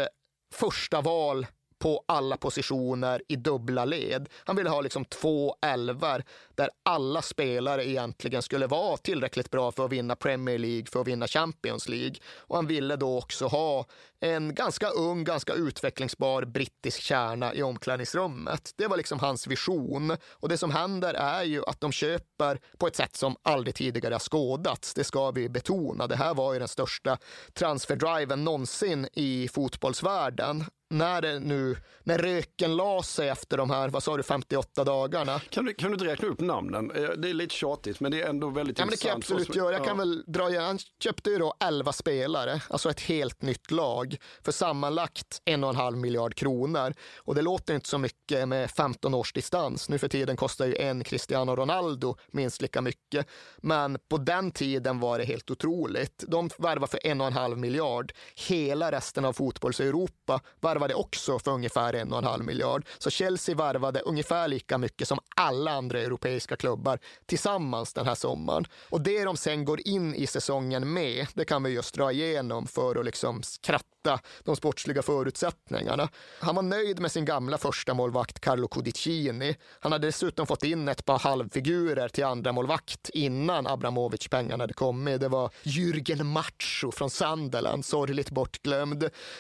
första val på alla positioner i dubbla led. Han ville ha liksom två elvar där alla spelare egentligen skulle vara tillräckligt bra för att vinna Premier League, för att vinna Champions League. Och han ville då också ha en ganska ung, ganska utvecklingsbar brittisk kärna i omklädningsrummet. Det var liksom hans vision. Och det som händer är ju att de köper på ett sätt som aldrig tidigare har skådats. Det ska vi betona. Det här var ju den största transferdriven någonsin i fotbollsvärlden. När det nu, när röken la sig efter de här, vad sa du, femtioåtta dagarna? Kan du, kan du räkna upp namnen? Det är lite tjatigt, men det är ändå väldigt ja, intressant. Ja, men det kan jag absolut göra. Jag kan väl dra igen. Han köpte ju då elva spelare, alltså ett helt nytt lag, för sammanlagt en och en halv miljard kronor. Och det låter inte så mycket med femton års distans. Nu för tiden kostar ju en Cristiano Ronaldo minst lika mycket. Men på den tiden var det helt otroligt. De värvar för en och en halv miljard. Hela resten av fotbolls-Europa värvar det också för ungefär en och en halv miljard. Så Chelsea varvade ungefär lika mycket som alla andra europeiska klubbar tillsammans den här sommaren. Och det de sen går in i säsongen med, det kan vi just dra igenom för att liksom kratta de sportsliga förutsättningarna. Han var nöjd med sin gamla första målvakt Carlo Codicini. Han hade dessutom fått in ett par halvfigurer till andra målvakt innan Abramovich pengarna hade kommit. Det var Jürgen Macho från Sunderland, sorgligt bortglömd.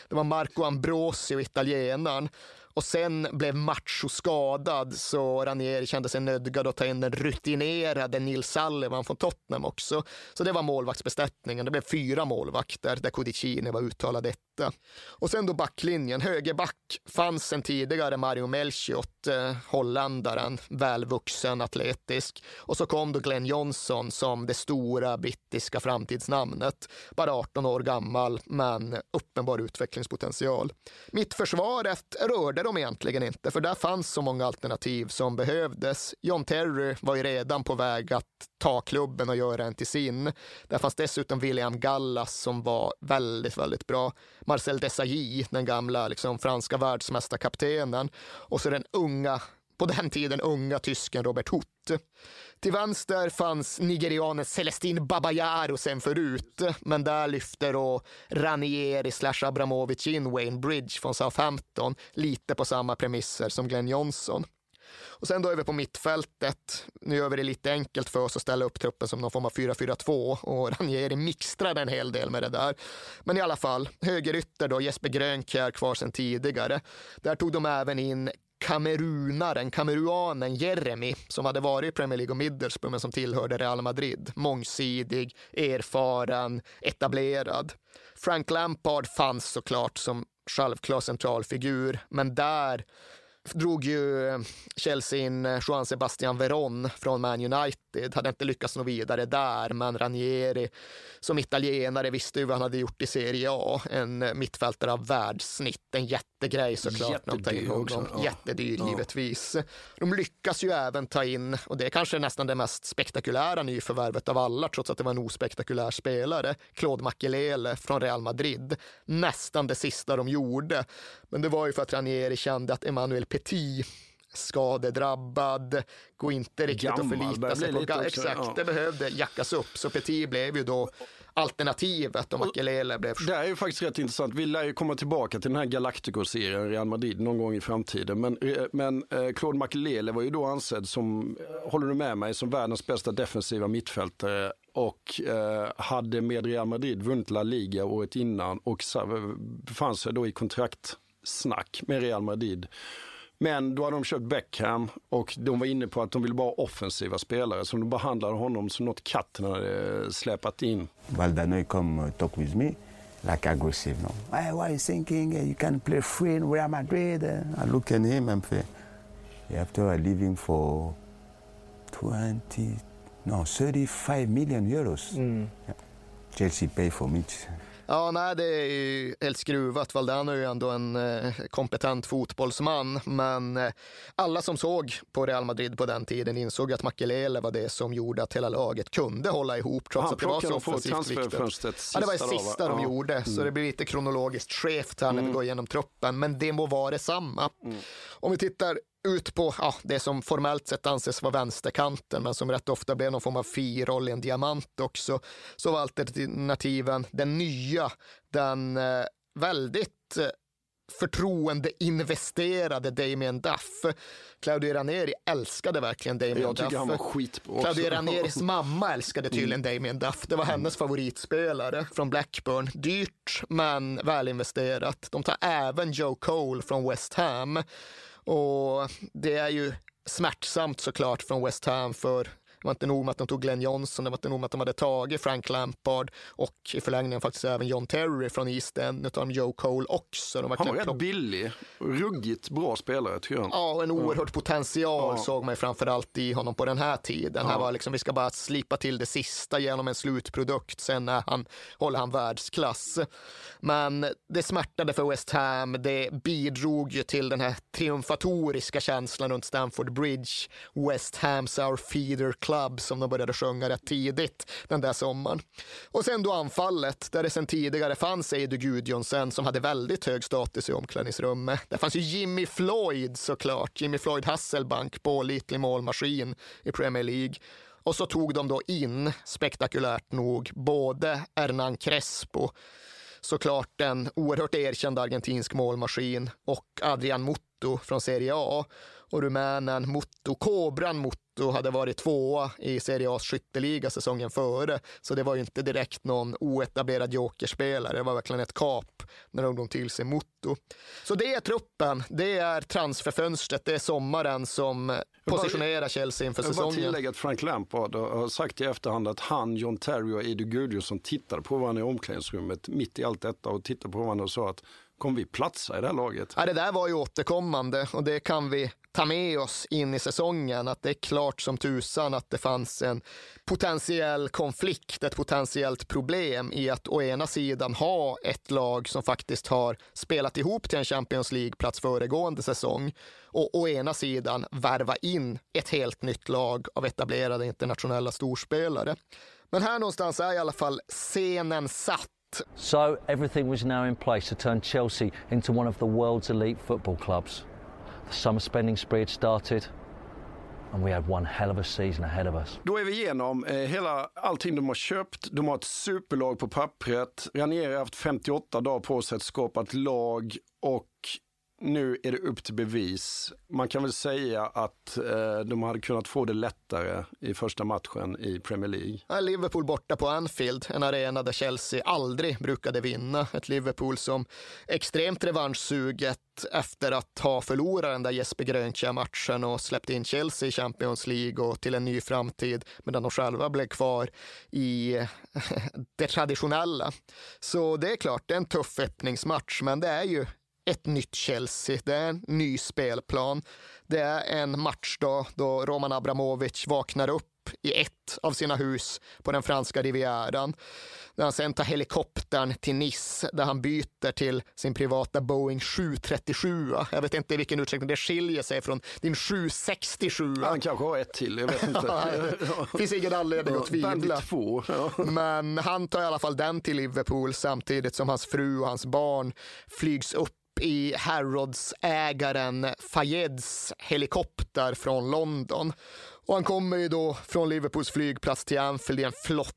Det var Marco Ambrosio och italienaren. Och sen blev Macho skadad, så Ranieri kände sig nödgad att ta in den rutinerade Neil Sullivan från Tottenham också. Så det var målvaktsbesättningen. Det blev fyra målvakter där Codicini var uttalad detta. Och sen då backlinjen. Högerback fanns sen tidigare Mario Melchiot, eh, holländaren, välvuxen, atletisk. Och så kom då Glenn Johnson som det stora brittiska framtidsnamnet. Bara arton år gammal, men uppenbar utvecklingspotential. Mittförsvaret rörde de egentligen inte, för där fanns så många alternativ som behövdes. John Terry var ju redan på väg att ta klubben och göra en till sin. Där fanns dessutom William Gallas som var väldigt, väldigt bra. Marcel Desailly, den gamla liksom, franska världsmästarkaptenen. Och så den unga på den tiden unga tysken Robert Huth. Till vänster fanns nigerianen Celestin Babayaro sen förut, men där lyfter och Ranieri slash Abramovich in Wayne Bridge från Southampton, lite på samma premisser som Glenn Johnson. Och sen då över på mittfältet. Nu gör vi det lite enkelt för oss att ställa upp truppen som någon form av fyra fyra två, och Ranieri mixtrar en hel del med det där. Men i alla fall, högerytter då, Jesper Grönkjär kvar sedan tidigare. Där tog de även in kamerunaren, kameruanen Jeremy, som hade varit i Premier League och Middlesbrough men som tillhörde Real Madrid. Mångsidig, erfaren, etablerad. Frank Lampard fanns såklart som självklar centralfigur, men där drog ju Chelsea in Juan Sebastián Verón från Man United. Hade inte lyckats nå vidare där, men Ranieri som italienare visste ju vad han hade gjort i Serie A. En mittfältare av världssnitt. En jättegrej såklart. Jättedyr, också, ja. Jättedyr ja. Givetvis. De lyckas ju även ta in, och det är kanske nästan det mest spektakulära nyförvärvet av alla, trots att det var en ospektakulär spelare, Claude Makélélé från Real Madrid. Nästan det sista de gjorde. Men det var ju för att Ranieri kände att Emmanuel Petit, skadedrabbad, gå inte riktigt att förlita sig på. Också, exakt, ja. Det behövde jackas upp. Så Petit blev ju då alternativet och Makélélé blev... Det är ju faktiskt rätt intressant. Vi lär ju komma tillbaka till den här Galactico-serien Real Madrid någon gång i framtiden. Men, men Claude Makélélé var ju då ansedd som, håller du med mig, som världens bästa defensiva mittfältare. Och eh, hade med Real Madrid vunnit La Liga året innan och befann sig då i kontrakt snack med Real Madrid. Men då hade de köpt Beckham och de var inne på att de ville bara offensiva spelare, så de behandlade honom som något katten hade släpat in. Baldanoy kom och talk with me like aggressive. No? Hey, what are you thinking? You can play free in Real Madrid. I look at him and say, after leaving for twenty, no, thirty-five million euros. Mm. Chelsea pay for me. Ja, nej, det är ju helt skruvat. Valdano är ju ändå en eh, kompetent fotbollsman, men eh, alla som såg på Real Madrid på den tiden insåg att Makélélé var det som gjorde att hela laget kunde hålla ihop, trots han att det var så offensivt viktigt. Ja, det var det sista de ja. gjorde, mm. så det blir lite kronologiskt skevt här när mm. vi går igenom truppen, men det må vara detsamma. Mm. Om vi tittar ut på ja, det som formellt sett anses vara vänsterkanten, men som rätt ofta blev någon form av firoll i en diamant också, så var alternativen den nya, den eh, väldigt eh, förtroendeinvesterade Damien Duff. Claudio Ranieri älskade verkligen Damien Jag Duff. Jag tycker han var skit på också. Claudio Ranieris mamma älskade tydligen mm. Damien Duff. Det var hennes favoritspelare från Blackburn. Dyrt, men väl investerat. De tar även Joe Cole från West Ham. Och det är ju smärtsamt såklart från West Ham, för det var inte nog med att de tog Glenn Johnson, det var inte nog med att de hade tagit Frank Lampard och i förlängningen faktiskt även John Terry från East End. Nu tar de Joe Cole också. De var han var rätt plock... billig, ruggigt bra spelare tycker jag. Ja, och en oerhörd ja. potential ja. såg man framförallt i honom på den här tiden. Den här ja. var liksom, vi ska bara slipa till det sista genom en slutprodukt, sen när han, håller han världsklass. Men det smärtade för West Ham, det bidrog ju till den här triumfatoriska känslan runt Stamford Bridge. West Ham's our feeder club, som de började sjunga rätt tidigt den där sommaren. Och sen då anfallet, där det sen tidigare fanns Eidur Guðjohnsen som hade väldigt hög status i omklädningsrummet. Där fanns ju Jimmy Floyd såklart, Jimmy Floyd Hasselbaink, pålitlig målmaskin i Premier League. Och så tog de då in, spektakulärt nog, både Hernán Crespo, såklart en oerhört erkänd argentinsk målmaskin, och Adrian Mutu från Serie A. Och rumänen Mutu, Kobran Mutu, hade varit tvåa i Serie A's skytteliga säsongen före. Så det var ju inte direkt någon oetablerad jokerspelare. Det var verkligen ett kap när de drog till sig Mutu. Så det är truppen, det är transferfönstret, det är sommaren som positionerar Chelsea inför säsongen. Jag bara tillägga att Frank Lampard har sagt i efterhand att han, John Terry och Eidur Guðjohnsen tittar på varandra i omklädningsrummet mitt i allt detta och tittar på varandra och sa att kommer vi platsa i det här laget? Ja, det där var ju återkommande och det kan vi ta med oss in i säsongen, att det är klart som tusan att det fanns en potentiell konflikt, ett potentiellt problem i att å ena sidan ha ett lag som faktiskt har spelat ihop till en Champions League-plats föregående säsong och å ena sidan värva in ett helt nytt lag av etablerade internationella storspelare. Men här någonstans är i alla fall scenen satt. So everything was now in place to turn Chelsea into one of the world's elite football clubs. The summer spending spree had started. And we had one hell of a season ahead of us. Då är vi igenom eh, hela allting de har köpt. De har ett superlag på pappret. Ranieri har haft femtioåtta dagar på sig att skapa ett lag och nu är det upp till bevis. Man kan väl säga att eh, de hade kunnat få det lättare i första matchen i Premier League. Liverpool borta på Anfield, en arena där Chelsea aldrig brukade vinna. Ett Liverpool som extremt revanschsuget efter att ha förlorat den där Jesper Grönkjär-matchen och släppt in Chelsea i Champions League och till en ny framtid, medan de själva blev kvar i det traditionella. Så det är klart, det är en tuff öppningsmatch, men det är ju ett nytt Chelsea, det är en ny spelplan. Det är en matchdag då Roman Abramovich vaknar upp i ett av sina hus på den franska rivieran. Där han sen tar helikoptern till Nice där han byter till sin privata Boeing sju trettiosju. Jag vet inte i vilken utsträckning det skiljer sig från din sju sextiosju. Han kanske har ett till, jag vet inte. Det finns ingen anledning att tvivla. Men han tar i alla fall den till Liverpool samtidigt som hans fru och hans barn flygs upp i Harrods-ägaren Fayeds helikopter från London. Och han kommer ju då från Liverpools flygplats till Anfield i en flotta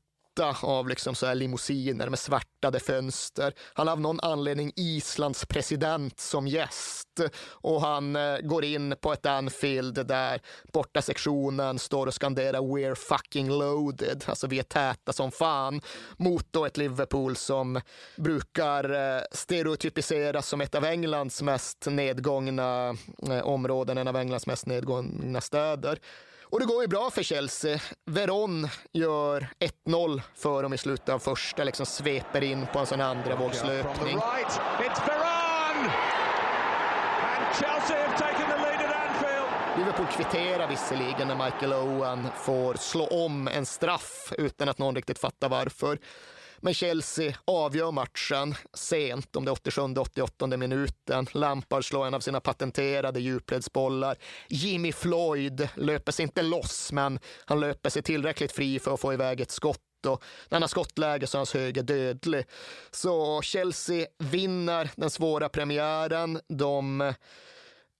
av liksom så här limousiner med svartade fönster. Han har av någon anledning Islands president som gäst och han eh, går in på ett Anfield där borta sektionen står och skanderar "We're fucking loaded", alltså vi är täta som fan, mot då ett Liverpool som brukar eh, stereotypiseras som ett av Englands mest nedgångna eh, områden, en av Englands mest nedgångna städer. Och det går ju bra för Chelsea. Verón gör ett noll för dem i slutet av första, liksom sveper in på en sån andra vågslöpning. Right. It's Verón! And Chelsea have taken the lead at Anfield. Liverpool kvitterar visserligen när Michael Owen får slå om en straff utan att någon riktigt fattar varför. Men Chelsea avgör matchen sent, om det åttiosjunde till åttioåttonde minuten. Lampard slår en av sina patenterade djupledsbollar. Jimmy Floyd löper sig inte loss, men han löper sig tillräckligt fri för att få iväg ett skott. Och denna skottläge så hans höger dödlig. Så Chelsea vinner den svåra premiären. De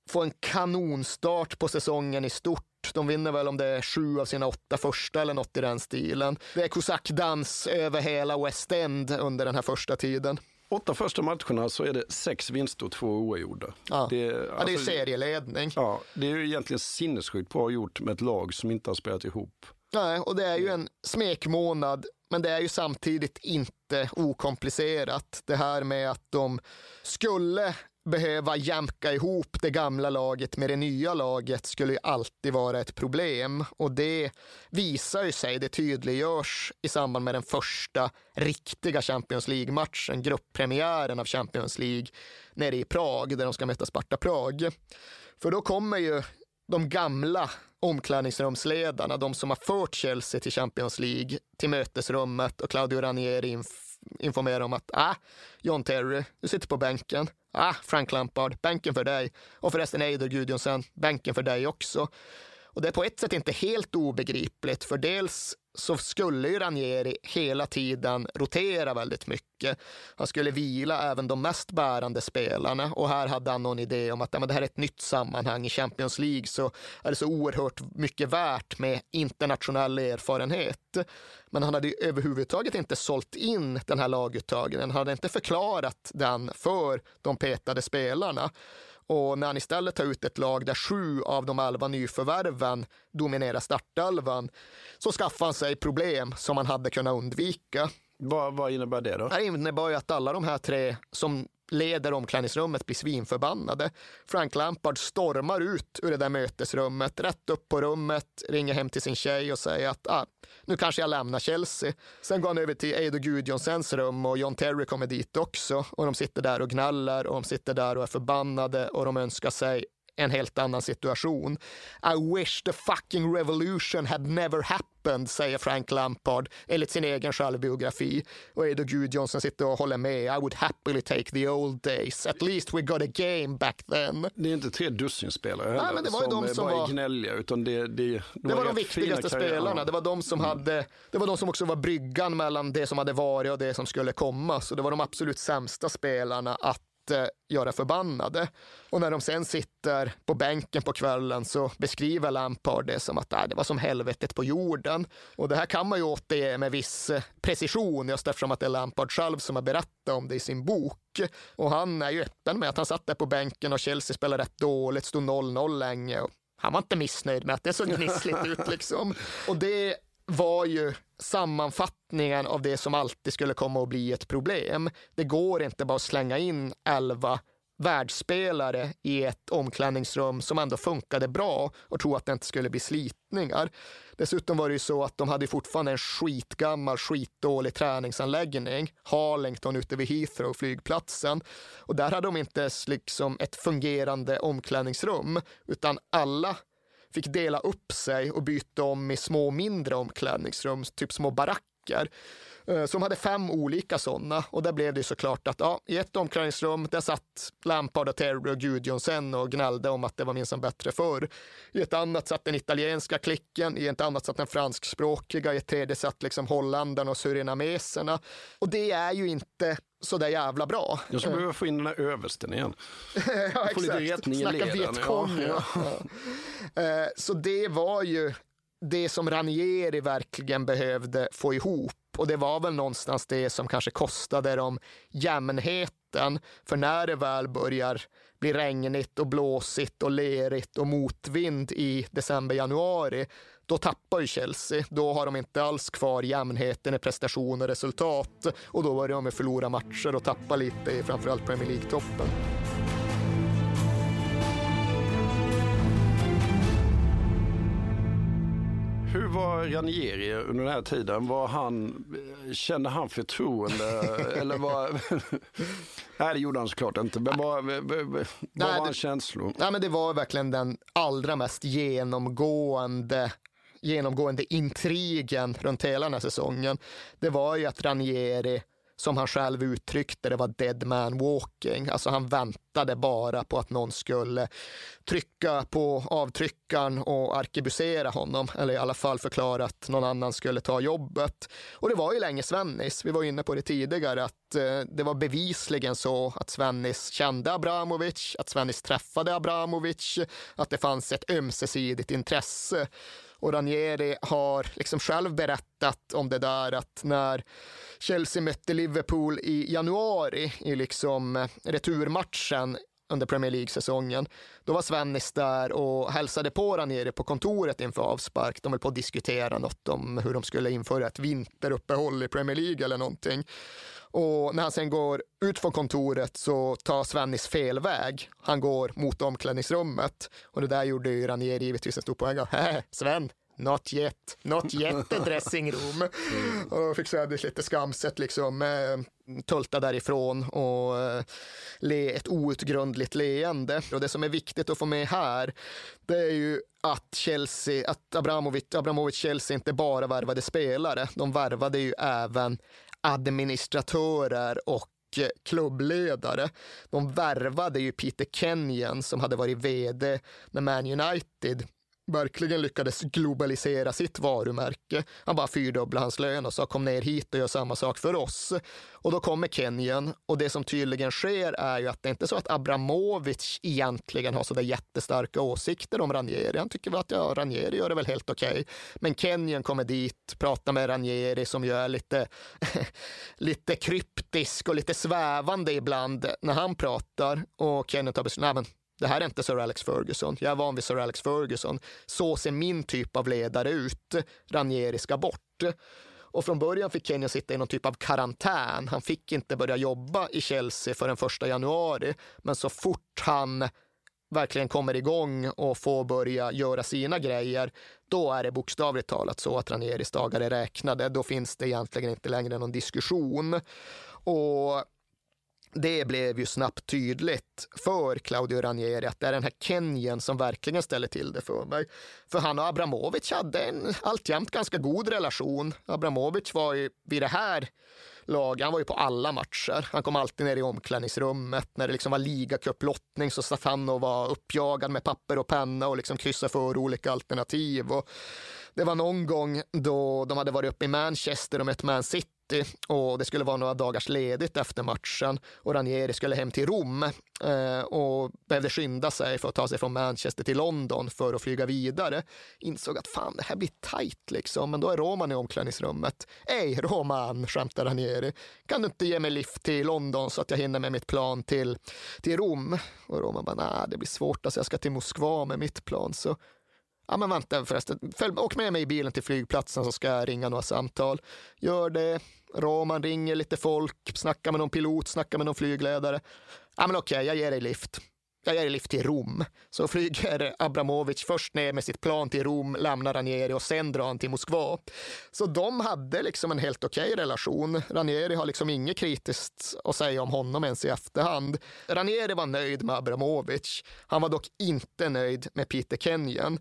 får en kanonstart på säsongen i stort. De vinner väl om det är sju av sina åtta första eller något i den stilen. Det är kosackdans över hela West End under den här första tiden. Åtta första matcherna så är det sex vinster och två oavgjorda. Ja, det är, alltså, ja, det är serieledning. Ja, det är ju egentligen sinnessjukt bra gjort med ett lag som inte har spelat ihop. Nej, och det är ju en smekmånad, men det är ju samtidigt inte okomplicerat. Det här med att de skulle behöva jämka ihop det gamla laget med det nya laget skulle ju alltid vara ett problem, och det visar ju sig, det tydliggörs i samband med den första riktiga Champions League-matchen, grupppremiären av Champions League nere i Prag där de ska möta Sparta Prag. För då kommer ju de gamla omklädningsrumsledarna, de som har fört Chelsea till Champions League, till mötesrummet, och Claudio Ranieri inf- informerar om att ah, John Terry, du sitter på bänken. Ah, Frank Lampard, bänken för dig. Och förresten Eiður Guðjohnsen, bänken för dig också. Och det är på ett sätt inte helt obegripligt, för dels så skulle ju Ranieri hela tiden rotera väldigt mycket. Han skulle vila även de mest bärande spelarna, och här hade han någon idé om att ja, men det här är ett nytt sammanhang i Champions League, så är det så oerhört mycket värt med internationell erfarenhet. Men han hade ju överhuvudtaget inte sålt in den här laguttagen, han hade inte förklarat den för de petade spelarna. Och när han istället tar ut ett lag där sju av de elva nyförvärven dominerar startelvan, så skaffar han sig problem som han hade kunnat undvika. Vad, vad innebär det då? Det innebär ju att alla de här tre som leder omklädningsrummet blir svinförbannade. Frank Lampard stormar ut ur det där mötesrummet, rätt upp på rummet, ringer hem till sin tjej och säger att ah, nu kanske jag lämnar Chelsea. Sen går han över till Eidur Gudjonsens rum och John Terry kommer dit också, och de sitter där och gnäller och de sitter där och är förbannade och de önskar sig en helt annan situation. I wish the fucking revolution had never happened, säger Frank Lampard enligt sin egen självbiografi. Och Eidur Guðjohnsen sitter och håller med. I would happily take the old days. At least we got a game back then. Det är inte tre dussin spelare heller. Nej, men det var ju som de som var gnälliga, utan det, det, de det var de viktigaste spelarna. Det var de som hade, det var de som också var bryggan mellan det som hade varit och det som skulle komma. Så det var de absolut sämsta spelarna att göra förbannade. Och när de sen sitter på bänken på kvällen så beskriver Lampard det som att det var som helvetet på jorden. Och det här kan man ju återge med viss precision just eftersom att det är Lampard själv som har berättat om det i sin bok. Och han är ju öppen med att han satt där på bänken och Chelsea spelade rätt dåligt, stod noll noll länge. Och han var inte missnöjd med att det såg gnissligt ut liksom. Och det var ju sammanfattningen av det som alltid skulle komma att bli ett problem. Det går inte bara att slänga in elva världsspelare i ett omklädningsrum som ändå funkade bra och tro att det inte skulle bli slitningar. Dessutom var det ju så att de hade fortfarande en skitgammal, skitdålig träningsanläggning, Harlington ute vid Heathrow, flygplatsen, och där hade de inte liksom ett fungerande omklädningsrum, utan alla fick dela upp sig och byta om i små mindre omklädningsrum, typ små baracker. Så de hade fem olika sådana, och där blev det såklart att ja, i ett omklädningsrum där satt Lampard och Terry och Guðjohnsen och gnällde om att det var minsann bättre förr. I ett annat satt den italienska klicken, i ett annat satt den franskspråkiga, i ett tredje satt liksom holländarna och surinameserna. Och det är ju inte så där jävla bra. Jag ska behöva få in den här översten igen. Ja, exakt. Snacka Vietcong. Ja, ja. Så det var ju det som Ranieri verkligen behövde få ihop. Och det var väl någonstans det som kanske kostade dem jämnheten. För när det väl börjar bli regnigt och blåsigt och lerigt och motvind i december, januari, då tappar ju Chelsea. Då har de inte alls kvar jämnheten i prestation och resultat. Och då börjar de förlora matcher och tappa lite i framförallt Premier League-toppen. Hur var Ranieri under den här tiden? Var han, kände han förtroende? Eller var, nej, det gjorde han såklart inte. Men var, var, var han känslor? Nej, men det var verkligen den allra mest genomgående, genomgående intrigen runt hela den här säsongen. Det var ju att Ranieri, som han själv uttryckte, det var dead man walking. Alltså han väntade bara på att någon skulle trycka på avtryckaren och arkebusera honom. Eller i alla fall förklara att någon annan skulle ta jobbet. Och det var ju länge Svennis. Vi var inne på det tidigare att eh, det var bevisligen så att Svennis kände Abramovich. Att Svennis träffade Abramovich. Att det fanns ett ömsesidigt intresse. Och Ranieri har liksom själv berättat om det där att när Chelsea mötte Liverpool i januari i liksom returmatchen under Premier League-säsongen, då var Svennis där och hälsade på Ranieri på kontoret inför avspark. De höll på att diskutera något om hur de skulle införa ett vinteruppehåll i Premier League eller någonting. Och när han sen går ut från kontoret så tar Svennis fel väg. Han går mot omklädningsrummet. Och det där gjorde ju Ranieri givetvis en stor poäng av Sven, not yet, not yet the dressing room. Mm. Och då fick Svennis lite skamset liksom, tulta därifrån och le ett outgrundligt leende. Och det som är viktigt att få med här, det är ju att Chelsea, att Abramovich, Abramovich Chelsea inte bara värvade spelare. De värvade ju även administratörer och klubbledare. De värvade ju Peter Kenyon som hade varit vd när Man United verkligen lyckades globalisera sitt varumärke. Han bara fyrdubblade hans lön och sa kom ner hit och gör samma sak för oss. Och då kommer Kenyon, och det som tydligen sker är ju att det inte är så att Abramovich egentligen har sådär jättestarka åsikter om Ranieri. Han tycker väl att ja, Ranieri gör det väl helt okej. Okay. Men Kenyon kommer dit, pratar med Ranieri som gör lite, lite kryptisk och lite svävande ibland när han pratar, och Kenyon tar beslut. Nej, men det här är inte Sir Alex Ferguson. Jag är van vid Sir Alex Ferguson. Så ser min typ av ledare ut. Ranieri ska bort. Och från början fick Kenyon sitta i någon typ av karantän. Han fick inte börja jobba i Chelsea för den första januari. Men så fort han verkligen kommer igång och får börja göra sina grejer, då är det bokstavligt talat så att Ranieris dagar är räknade. Då finns det egentligen inte längre någon diskussion. Och det blev ju snabbt tydligt för Claudio Ranieri att det är den här Kenyon som verkligen ställer till det för mig. För han och Abramovich hade en alltjämt ganska god relation. Abramovich var ju vid det här laget, han var ju på alla matcher. Han kom alltid ner i omklädningsrummet. När det liksom var ligakupplottning så satt han och var uppjagad med papper och penna och liksom kryssade för olika alternativ. Och det var någon gång då de hade varit uppe i Manchester och mött Man City och det skulle vara några dagars ledigt efter matchen och Ranieri skulle hem till Rom eh, och behövde skynda sig för att ta sig från Manchester till London för att flyga vidare, insåg att fan, det här blir tajt liksom, men då är Roman i omklädningsrummet. Ej Roman, skämtar Ranieri, kan du inte ge mig lift till London så att jag hinner med mitt plan till, till Rom? Och Roman bara, nej det blir svårt, alltså jag ska till Moskva med mitt plan, så ja men vänta förresten, följ, åk med mig i bilen till flygplatsen så ska jag ringa några samtal. Gör det, Roman ringer lite folk, snackar med någon pilot, snackar med någon flygledare. Ja men okej, jag ger dig lift. Jag ger dig lift till Rom. Så flyger Abramovich först ner med sitt plan till Rom, lämnar Ranieri och sen drar han till Moskva. Så de hade liksom en helt okej relation. Ranieri har liksom inget kritiskt att säga om honom ens i efterhand. Ranieri var nöjd med Abramovich. Han var dock inte nöjd med Peter Kenyon.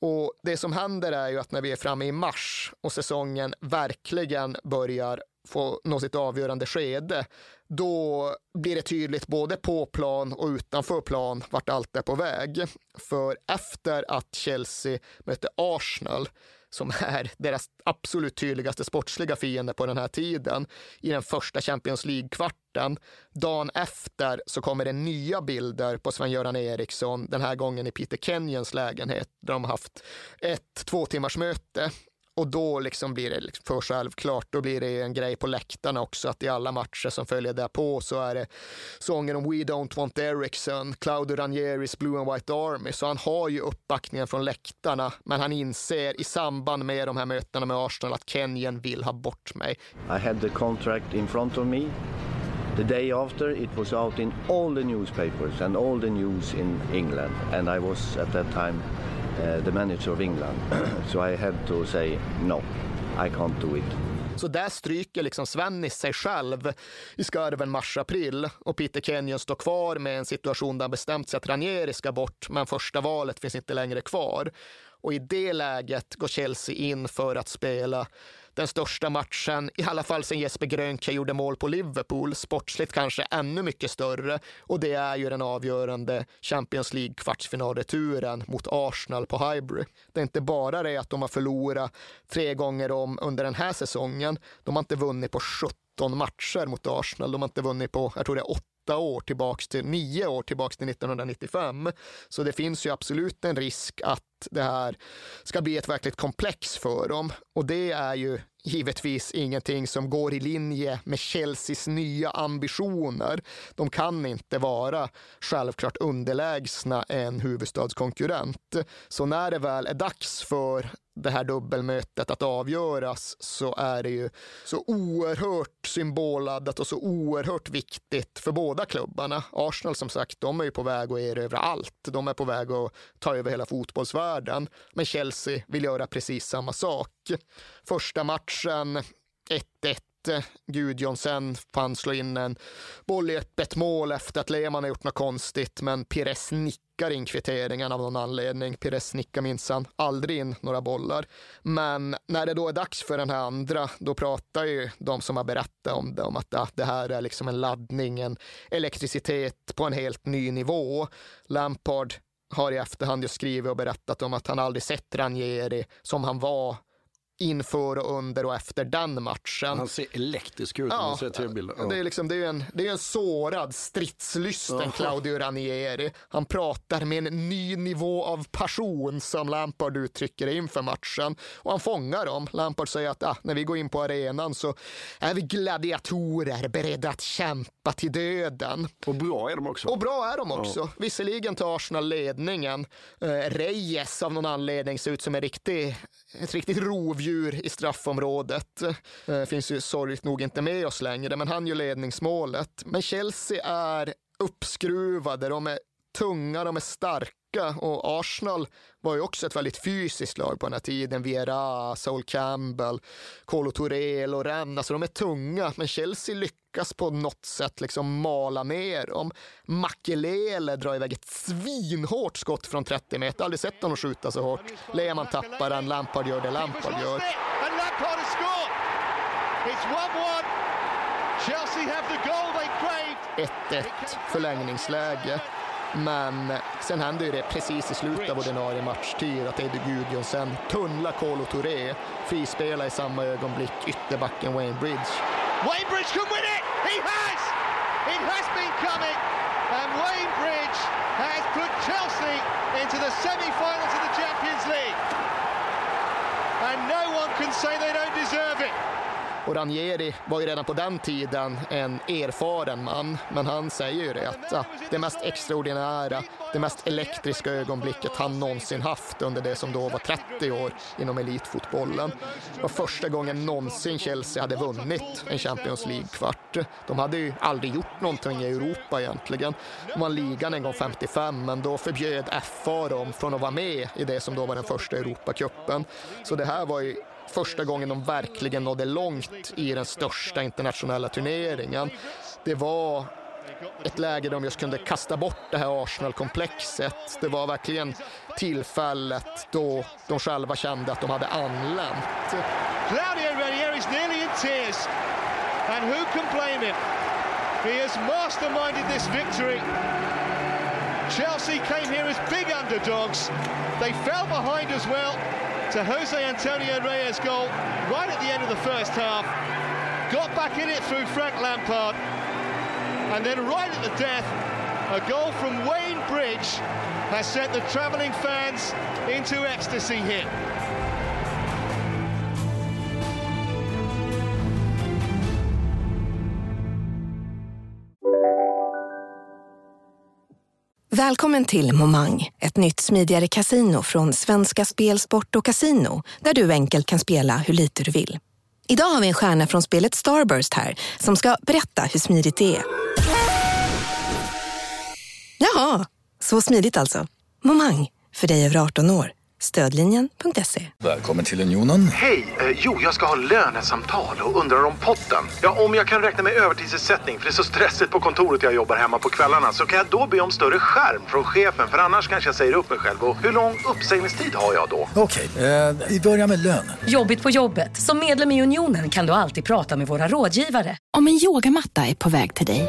Och det som händer är ju att när vi är framme i mars och säsongen verkligen börjar få nå sitt avgörande skede, då blir det tydligt både på plan och utanför plan vart allt är på väg. För efter att Chelsea mötte Arsenal, som är deras absolut tydligaste sportsliga fiende på den här tiden, i den första Champions League-kvarten, dagen efter så kommer det nya bilder på Sven Göran Eriksson, den här gången i Peter Kenyons lägenhet där de har haft ett två timmars möte. Och då liksom blir det liksom för självklart, då blir det en grej på läktarna också, att i alla matcher som följer därpå så är det sången om We Don't Want Eriksson, Claudio Ranieris Blue and White Army. Så han har ju uppbackningen från läktarna, men han inser i samband med de här mötena med Arsenal att Kenyon vill ha bort mig. I had the contract in front of me. The day after it was out in all the newspapers and all the news in England, and I was at that time Uh, the manager of England, so I had to say no, I can't do it. Så där stryker liksom Svennis sig själv i skarven mars-april, och Peter Kenyon står kvar med en situation där han bestämt sig att Ranieri ska bort, men första valet finns inte längre kvar. Och i det läget går Chelsea in för att spela den största matchen, i alla fall sen Jesper Grönkjær gjorde mål på Liverpool, sportsligt kanske ännu mycket större, och det är ju den avgörande Champions League-kvartsfinalreturen mot Arsenal på Highbury. Det är inte bara det att de har förlorat tre gånger om under den här säsongen, de har inte vunnit på sjutton matcher mot Arsenal, de har inte vunnit på, jag tror det är åtta år tillbaks till nio år tillbaks till nittonhundranittiofem. Så det finns ju absolut en risk att det här ska bli ett verkligt komplex för dem, och det är ju givetvis ingenting som går i linje med Chelseas nya ambitioner. De kan inte vara självklart underlägsna en huvudstadskonkurrent. Så när det väl är dags för det här dubbelmötet att avgöras, så är det ju så oerhört symbolladdat och så oerhört viktigt för båda klubbarna. Arsenal som sagt, de är ju på väg att erövra allt. De är på väg att ta över hela fotbollsvärlden. Men Chelsea vill göra precis samma sak. Första matchen ett ett. Guðjohnsen fann slå in en boll i öppet mål efter att Lehmann har gjort något konstigt, men Pires nickar in kvitteringen av någon anledning. Pires nickar minsann aldrig in några bollar. Men när det då är dags för den här andra, då pratar ju de som har berättat om det om att ah, det här är liksom en laddning, en elektricitet på en helt ny nivå. Lampard har i efterhand ju skrivit och berättat om att han aldrig sett Ranieri som han var inför och under och efter den matchen. Han ser elektrisk ut. Ja, ja. Det är liksom, det är en, det är en sårad stridslysten, oh. Claudio Ranieri. Han pratar med en ny nivå av passion, som Lampard uttrycker inför matchen. Och han fångar dem. Lampard säger att ah, när vi går in på arenan så är vi gladiatorer beredda att kämpa till döden. Och bra är de också. Och bra är de också. Oh. Visserligen tar Arsenal-ledningen. Eh, Reyes av någon anledning ser ut som en riktig, ett riktigt rovdjur i straffområdet. Eh, finns ju sorgligt nog inte med oss längre, men han gör ledningsmålet. Men Chelsea är uppskruvade, de är tunga, de är starka, och Arsenal var ju också ett väldigt fysiskt lag på den här tiden. Vieira, Sol Campbell, Kolo Touré, Loren, alltså de är tunga, men Chelsea lyckas på något sätt liksom mala ner dem. Makélélé drar iväg ett svinhårt skott från trettio meter. Aldrig sett honom skjuta så hårt. Lehmann tappar den, Lampard gör det Lampard gör. Chelsea have the goal they craved. ett ett förlängningsläge. Men sen hände ju det precis i slutet av ordinarie matchtid att Eiður Guðjohnsen tunnlar Kolo Touré, frispelar i samma ögonblick ytterbacken Wayne Bridge. Wayne Bridge can win it! He has! It has been coming! And Wayne Bridge has put Chelsea into the semi-finals of the Champions League. And no one can say they don't deserve it. Och Ranieri var ju redan på den tiden en erfaren man, men han säger ju det att ah, det mest extraordinära, det mest elektriska ögonblicket han någonsin haft under det som då var trettio år inom elitfotbollen. Det var första gången någonsin Chelsea hade vunnit en Champions League-kvart. De hade ju aldrig gjort någonting i Europa egentligen. De vann ligan en gång femtiofem, men då förbjöd F A dem från att vara med i det som då var den första Europacupen. Så det här var ju första gången de verkligen nådde långt i den största internationella turneringen. Det var ett läge där de just kunde kasta bort det här Arsenal-komplexet. Det var verkligen tillfället då de själva kände att de hade anlänt. Claudio Ranieri is nearly in tears. And who can blame him? He has masterminded this victory. Chelsea came here as big underdogs. They fell behind as well. So Jose Antonio Reyes' goal right at the end of the first half, got back in it through Frank Lampard, and then right at the death, a goal from Wayne Bridge has sent the travelling fans into ecstasy here. Välkommen till Momang, ett nytt smidigare kasino från Svenska Spel, Sport och Casino, där du enkelt kan spela hur lite du vill. Idag har vi en stjärna från spelet Starburst här, som ska berätta hur smidigt det är. Jaha, så smidigt alltså. Momang, för dig över arton år. Stödlinjen punkt se. Välkommen till Unionen. Hej, eh, jo jag ska ha lönesamtal och undrar om potten. Ja, om jag kan räkna med övertidsersättning för det är så stressigt på kontoret, jag jobbar hemma på kvällarna, så kan jag då be om större skärm från chefen, för annars kanske jag säger upp mig själv. Och hur lång uppsägningstid har jag då? Okej, eh, vi börjar med lön. Jobbigt på jobbet. Som medlem i Unionen kan du alltid prata med våra rådgivare. Om en yogamatta är på väg till dig,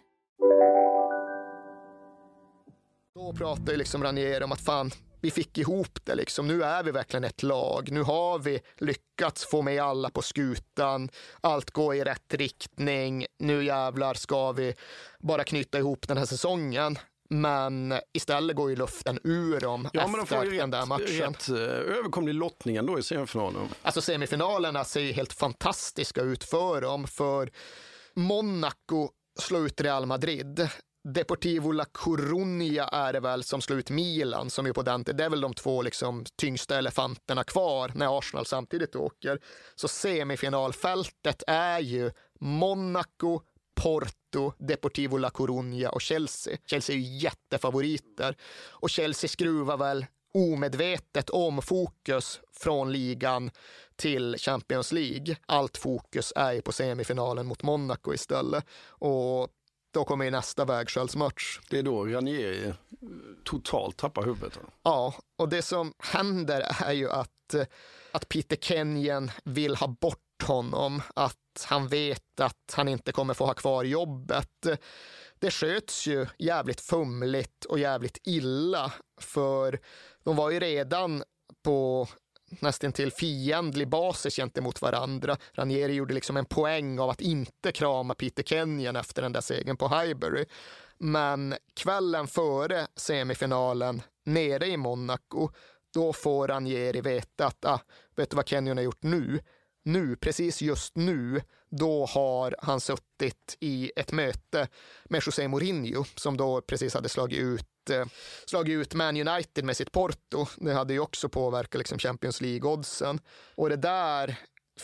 Då pratar ju liksom Ranieri om att fan, vi fick ihop det liksom. Nu är vi verkligen ett lag. Nu har vi lyckats få med alla på skutan. Allt går i rätt riktning. Nu jävlar ska vi bara knyta ihop den här säsongen. Men istället går ju luften ur dem ja, efter men de får ju den där matchen. Rätt överkomlig lottning ändå i semifinalen. Alltså semifinalerna ser ju helt fantastiska ut för dem. För Monaco slår ut Real Madrid. Deportivo La Coruña är det väl som slår ut Milan, som är på den, det är väl de två liksom tyngsta elefanterna kvar när Arsenal samtidigt åker. Så semifinalfältet är ju Monaco, Porto, Deportivo La Coruña och Chelsea. Chelsea är ju jättefavoriter och Chelsea skruvar väl omedvetet om fokus från ligan till Champions League. Allt fokus är ju på semifinalen mot Monaco istället, och då kommer ju nästa vägskälsmatch. Det är då Ranieri totalt tappar huvudet. Ja, och det som händer är ju att, att Peter Kenyon vill ha bort honom. Att han vet att han inte kommer få ha kvar jobbet. Det sköts ju jävligt fumligt och jävligt illa. För de var ju redan på nästan till fientlig basis gentemot varandra. Ranieri gjorde liksom en poäng av att inte krama Peter Kenyon efter den där segern på Highbury. Men kvällen före semifinalen nere i Monaco, då får Ranieri veta att ah, vet du vad Kenyon har gjort nu? Nu, precis just nu, då har han suttit i ett möte med José Mourinho som då precis hade slagit ut slagit ut Man United med sitt Porto. Det hade ju också påverkat liksom Champions League-oddsen. Och det där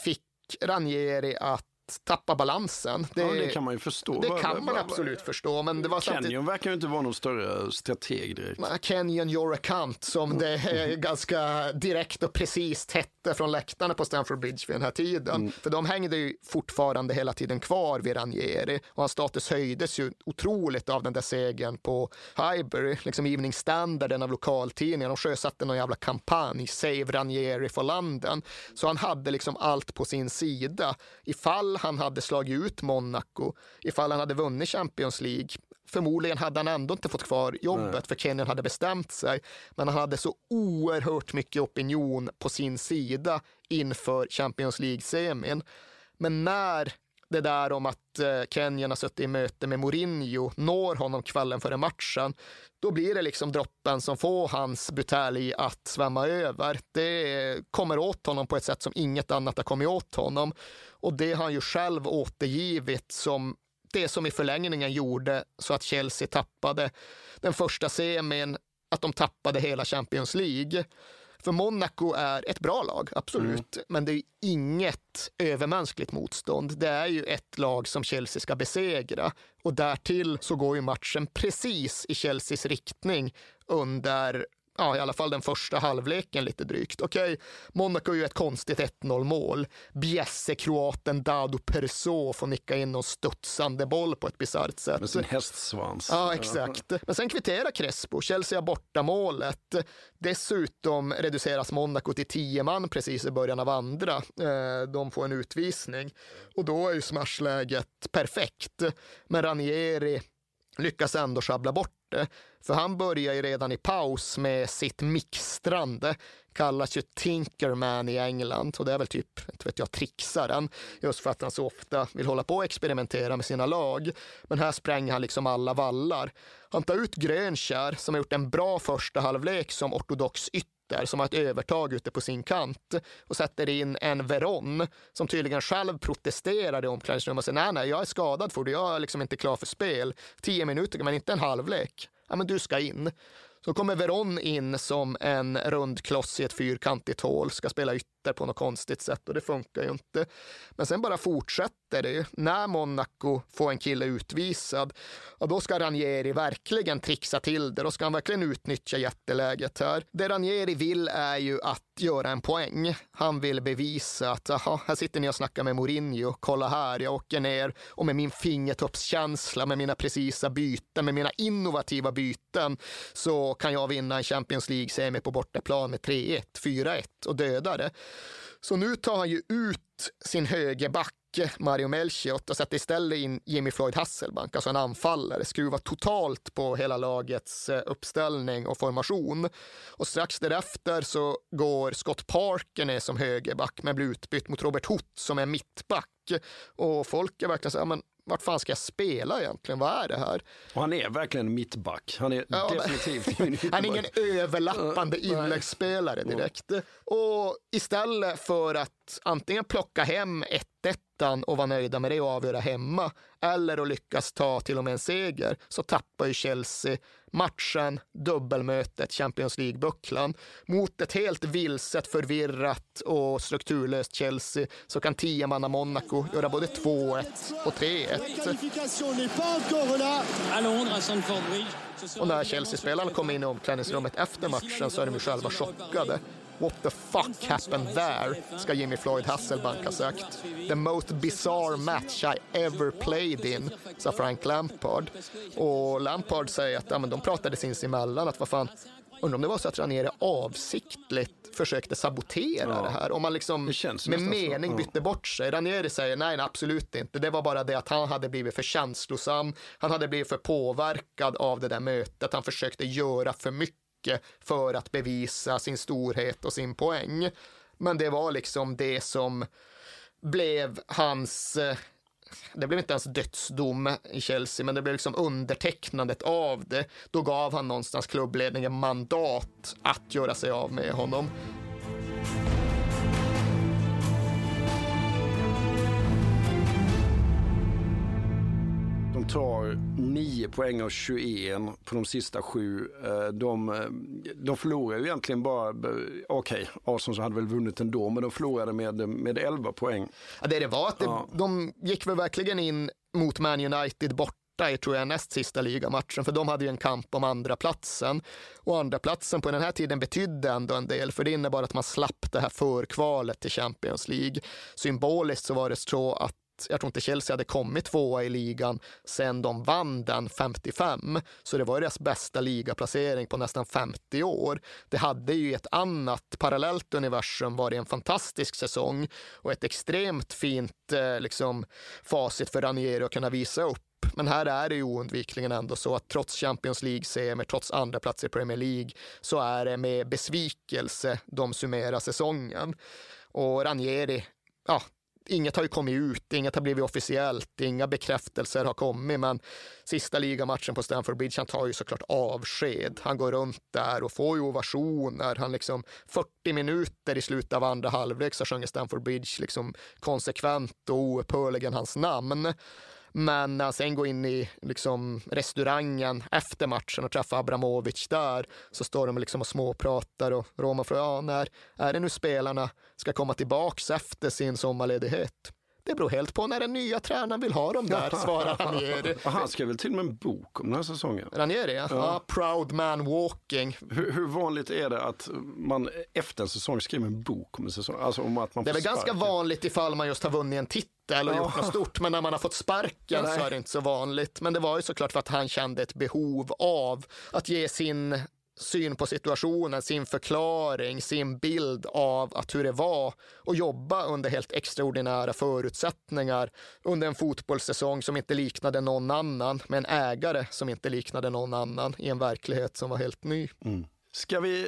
fick Ranieri att tappa balansen. Det, ja, det kan man ju förstå. Det kan man absolut förstå. Men det var Kenyon samtidigt... verkar ju inte vara någon större strateg direkt. Kenyon, your account, som det är ganska direkt och precis hette från läktarna på Stamford Bridge vid den här tiden. Mm. För de hängde ju fortfarande hela tiden kvar vid Ranieri. Och hans status höjdes ju otroligt av den där segern på Highbury. Liksom givningsstandarden av lokaltidningen. De sjösatte någon jävla kampanj, Save Ranieri for London. Så han hade liksom allt på sin sida. Ifall han hade slagit ut Monaco, ifall han hade vunnit Champions League, förmodligen hade han ändå inte fått kvar jobbet. Nej. För Kenyon hade bestämt sig, men han hade så oerhört mycket opinion på sin sida inför Champions League-semin. Men när det där om att Kenyon har suttit i möte med Mourinho når honom kvällen före matchen, då blir det liksom droppen som får hans butelj att svämma över. Det kommer åt honom på ett sätt som inget annat har kommit åt honom, och det har han ju själv återgivit som det som i förlängningen gjorde så att Chelsea tappade den första semin, att de tappade hela Champions League. För Monaco är ett bra lag, absolut. Mm. Men det är inget övermänskligt motstånd. Det är ju ett lag som Chelsea ska besegra. Och därtill så går ju matchen precis i Chelseas riktning under, ja, i alla fall den första halvleken lite drygt. Okej, okay, Monaco är ju ett konstigt ett noll-mål. Bjässe-kroaten Dado Perso får nicka in och studsande boll på ett bizarrt sätt. Med sin hästsvans. Ja, exakt. Men sen kvitterar Crespo. Chelsea har borta målet. Dessutom reduceras Monaco till tio man precis i början av andra. De får en utvisning. Och då är ju smashläget perfekt. Men Ranieri lyckas ändå sjabbla bort det. För han börjar ju redan i paus med sitt mixtrande, kallas ju Tinkerman i England, och det är väl typ, inte vet jag, trixaren, just för att han så ofta vill hålla på och experimentera med sina lag. Men här spränger han liksom alla vallar. Han tar ut Grönkjär som har gjort en bra första halvlek som ortodox ytter, som har ett övertag ute på sin kant, och sätter in en Verón som tydligen själv protesterade i omklädningsrummet och säger nej, nej, jag är skadad för det, jag är liksom inte klar för spel. Tio minuter, men inte en halvlek. Ja, men du ska in. Så kommer Verón in som en rund kloss i ett fyrkantigt hål, ska spela ytter på något konstigt sätt, och det funkar ju inte. Men sen bara fortsätter det ju. När Monaco får en kille utvisad, och då ska Ranieri verkligen trixa till det. Då ska han verkligen utnyttja jätteläget här. Det Ranieri vill är ju att göra en poäng. Han vill bevisa att aha, här sitter ni och snackar med Mourinho, kolla här, jag åker ner och med min fingertoppskänsla, med mina precisa byten, med mina innovativa byten, så kan jag vinna en Champions League-semi på bortaplan med tre ett, fyra ett och döda det. Så nu tar han ju ut sin högerback Mario Melchiot och sätter istället in Jimmy Floyd Hasselbaink, alltså en anfallare, skruvar totalt på hela lagets uppställning och formation. Och strax därefter så går Scott Parker som högerback men blir utbytt mot Robert Hoth som är mittback, och folk är verkligen så här, men vart fan ska jag spela egentligen? Vad är det här? Och han är verkligen mittback. Han är ja, definitivt mittback. Han är ingen överlappande inläggsspelare direkt. Och istället för att antingen plocka hem ett ett och vara nöjda med det och avgöra hemma, eller att lyckas ta till och med en seger, så tappar ju Chelsea matchen, dubbelmötet, Champions League-bucklan. Mot ett helt vilset, förvirrat och strukturlöst Chelsea så kan tiomanna Monaco göra både två ett och tre ett. Och när Chelsea-spelarna kommer in i omklädningsrummet efter matchen så är de ju själva chockade. What the fuck happened there, ska Jimmy Floyd Hasselbaink ha sagt. The most bizarre match I ever played in, sa Frank Lampard. Och Lampard säger att ja, men de pratade sinsemellan att vad fan, undrar om det var så att Ranieri avsiktligt försökte sabotera ja. det här. Om man liksom med mening så. bytte ja. bort sig. Ranieri säger nej, nej, absolut inte. Det var bara det att han hade blivit för känslosam. Han hade blivit för påverkad av det där mötet. Han försökte göra för mycket för att bevisa sin storhet och sin poäng. Men det var liksom det som blev hans, det blev inte ens dödsdom i Chelsea, men det blev liksom undertecknandet av det. Då gav han någonstans klubbledningen mandat att göra sig av med honom. tar nio poäng av tjugoett på de sista sju. De, de förlorar ju egentligen bara, okej, okay, Arsenal hade väl vunnit ändå, men de förlorade med, med elva poäng. Ja, det det var att det, ja. De gick väl verkligen in mot Man United borta i, tror jag, näst sista ligamatchen, för de hade ju en kamp om andra platsen. Och andra platsen på den här tiden betydde ändå en del, för det innebar att man slapp det här förkvalet till Champions League. Symboliskt så var det så att jag tror inte Chelsea hade kommit tvåa i ligan sen de vann den femtiofem. Så det var deras bästa ligaplacering på nästan femtio år. Det hade ju ett annat parallellt universum varit en fantastisk säsong och ett extremt fint liksom, facit för Ranieri att kunna visa upp. Men här är det ju oundvikligen ändå så att trots Champions League-semi, trots andra plats i Premier League, så är det med besvikelse de summerar säsongen. Och Ranieri, ja, inget har ju kommit ut, inget har blivit officiellt, inga bekräftelser har kommit, men sista ligamatchen på Stamford Bridge, han tar ju såklart avsked. Han går runt där och får ju ovationer. Han liksom fyrtio minuter i slutet av andra halvlek så sjunger Stamford Bridge liksom konsekvent och oupphörligen hans namn. Men när han sen går in i liksom restaurangen efter matchen och träffar Abramovich där, så står de liksom och småpratar, och Roman frågar, ja, när är det nu spelarna ska komma tillbaks efter sin sommarledighet? Det beror helt på när den nya tränaren vill ha dem där, svarar Ranieri. Han skrev väl till med en bok om den här säsongen? Ranieri, ja. ja. Proud Man Walking. Hur, hur vanligt är det att man efter en säsong skriver en bok om en säsong? Alltså om att man det är väl ganska vanligt ifall man just har vunnit en titel eller gjort något stort, men när man har fått sparken Nej. så är det inte så vanligt. Men det var ju såklart för att han kände ett behov av att ge sin syn på situationen, sin förklaring, sin bild av att hur det var att jobba under helt extraordinära förutsättningar under en fotbollssäsong som inte liknade någon annan, med en ägare som inte liknade någon annan, i en verklighet som var helt ny. Mm. Ska vi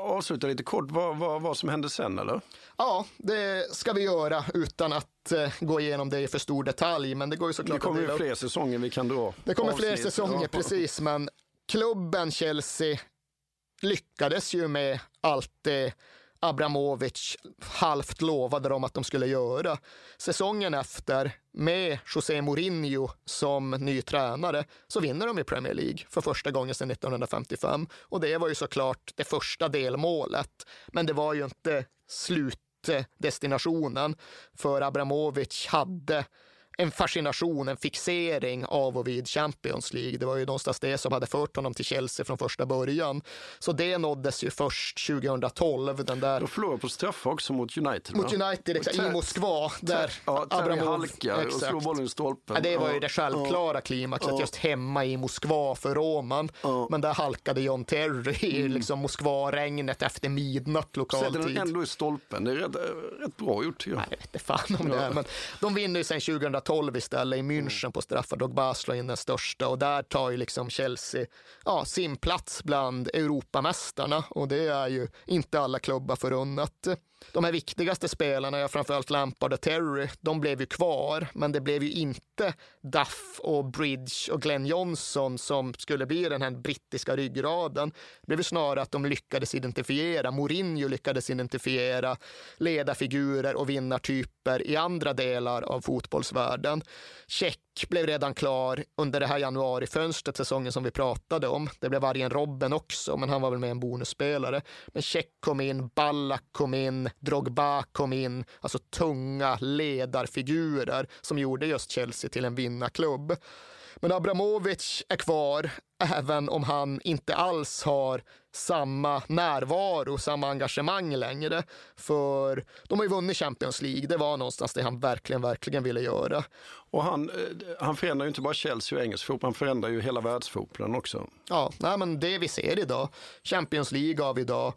avsluta lite kort vad, vad, vad som hände sen, eller? Ja, det ska vi göra utan att eh, gå igenom det i för stor detalj, men det går ju såklart. Det kommer ju fler säsonger vi kan dra. Det kommer avsnitt. fler säsonger, ja. Precis, men klubben Chelsea lyckades ju med allt det Abramovich halvt lovade dem att de skulle göra. Säsongen efter, med José Mourinho som ny tränare, så vinner de i Premier League för första gången sedan nittonhundrafemtiofem. Och det var ju såklart det första delmålet. Men det var ju inte slutdestinationen, för Abramovich hade en fascination, en fixering av och vid Champions League. Det var ju någonstans det som hade fört honom till Chelsea från första början. Så det nåddes ju först tjugotolv. Den där... Då förlorade på straff också mot United. Mot va? United, exakt, ter- i Moskva. Där ter- ja, Terry halkar och slår bollen i stolpen. Ja, det var ju ja. det självklara klimaxet, ja. just hemma i Moskva för Roman. Ja. Men där halkade John Terry i mm. liksom Moskva-regnet efter midnatt lokaltid. Sätter den ändå i stolpen. Det är rätt, rätt bra gjort. Ja. Nej, jag vet inte fan om ja. det är. Men de vinner ju sen tjugotolv istället i München mm. på straffar. Drogba slår in den största, och där tar ju liksom Chelsea ja, sin plats bland Europamästarna, och det är ju inte alla klubbar förunnat. De här viktigaste spelarna, framförallt Lampard och Terry, de blev ju kvar, men det blev ju inte Duff och Bridge och Glenn Johnson som skulle bli den här brittiska ryggraden. Det blev ju snarare att de lyckades identifiera, Mourinho lyckades identifiera ledarfigurer och vinnartyper i andra delar av fotbollsvärlden. Check blev redan klar under det här januarifönstret, säsongen som vi pratade om. Det blev Arjen Robben också, men han var väl med en bonusspelare. Men Check kom in, Ballack kom in, Drogba kom in, alltså tunga ledarfigurer som gjorde just Chelsea till en vinnarklubb. Men Abramovich är kvar, även om han inte alls har samma närvaro, samma engagemang längre. För de har ju vunnit Champions League, det var någonstans det han verkligen, verkligen ville göra. Och han, han förändrar ju inte bara Chelsea och engelsk fotboll, han förändrar ju hela världsfotbollen också. Ja, nej, men det vi ser idag, Champions League av idag,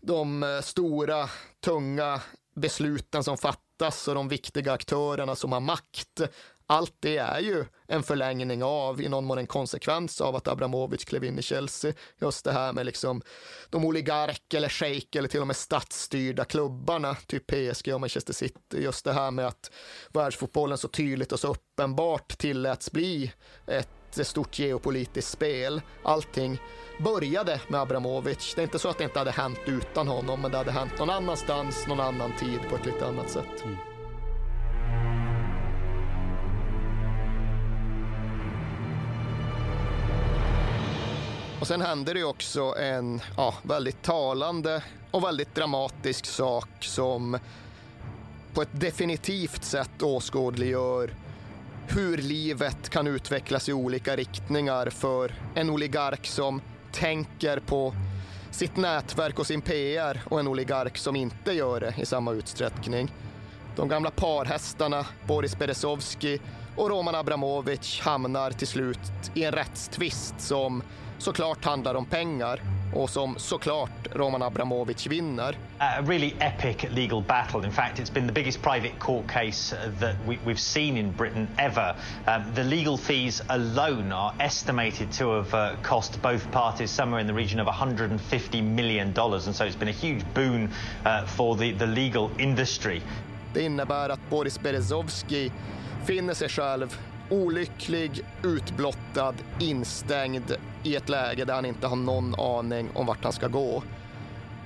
de stora, tunga besluten som fattas och de viktiga aktörerna som har makt, allt det är ju en förlängning av, i någon mån en konsekvens av att Abramovich klev in i Chelsea. Just det här med liksom de oligark eller shejk eller till och med statsstyrda klubbarna, typ P S G och Manchester City. Just det här med att världsfotbollen så tydligt och så uppenbart tilläts bli ett stort geopolitiskt spel. Allting började med Abramovich. Det är inte så att det inte hade hänt utan honom, men det hade hänt någon annanstans, någon annan tid, på ett lite annat sätt. Mm. Och sen händer det också en ja, väldigt talande och väldigt dramatisk sak som på ett definitivt sätt åskådliggör hur livet kan utvecklas i olika riktningar för en oligark som tänker på sitt nätverk och sin P R och en oligark som inte gör det i samma utsträckning. De gamla parhästarna Boris Berezovsky och Roman Abramovich hamnar till slut i en rättstvist som såklart handlar om pengar och som såklart Roman Abramovich vinner. A really epic legal battle. In fact, it's been the biggest private court case that we, we've seen in Britain ever. Um, the legal fees alone are estimated to have uh, cost both parties somewhere in the region of one hundred fifty million dollars, and so it's been a huge boon uh, for the, the legal industry. Det innebär att Boris Berezovsky finner sig själv olycklig, utblottad, instängd i ett läge där han inte har någon aning om vart han ska gå.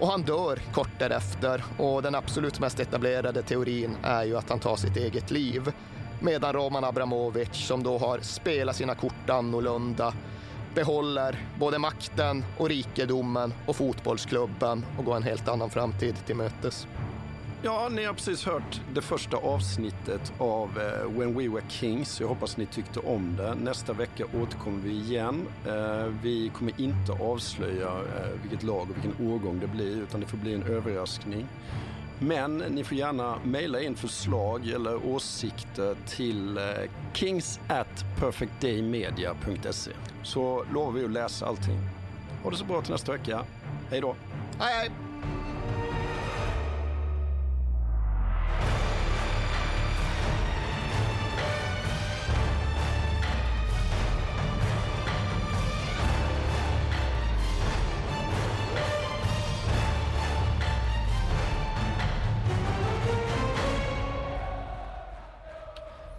Och han dör kort därefter, och den absolut mest etablerade teorin är ju att han tar sitt eget liv. Medan Roman Abramovich, som då har spelat sina kort annorlunda, behåller både makten och rikedomen och fotbollsklubben och går en helt annan framtid till mötes. Ja, ni har precis hört det första avsnittet av When We Were Kings. Jag hoppas ni tyckte om det. Nästa vecka återkommer vi igen. Vi kommer inte avslöja vilket lag och vilken årgång det blir, utan det får bli en överraskning. Men ni får gärna mejla in förslag eller åsikter till kings at perfectdaymedia punkt se. Så lovar vi att läsa allting. Ha det så bra till nästa vecka. Hej då! Hej hej!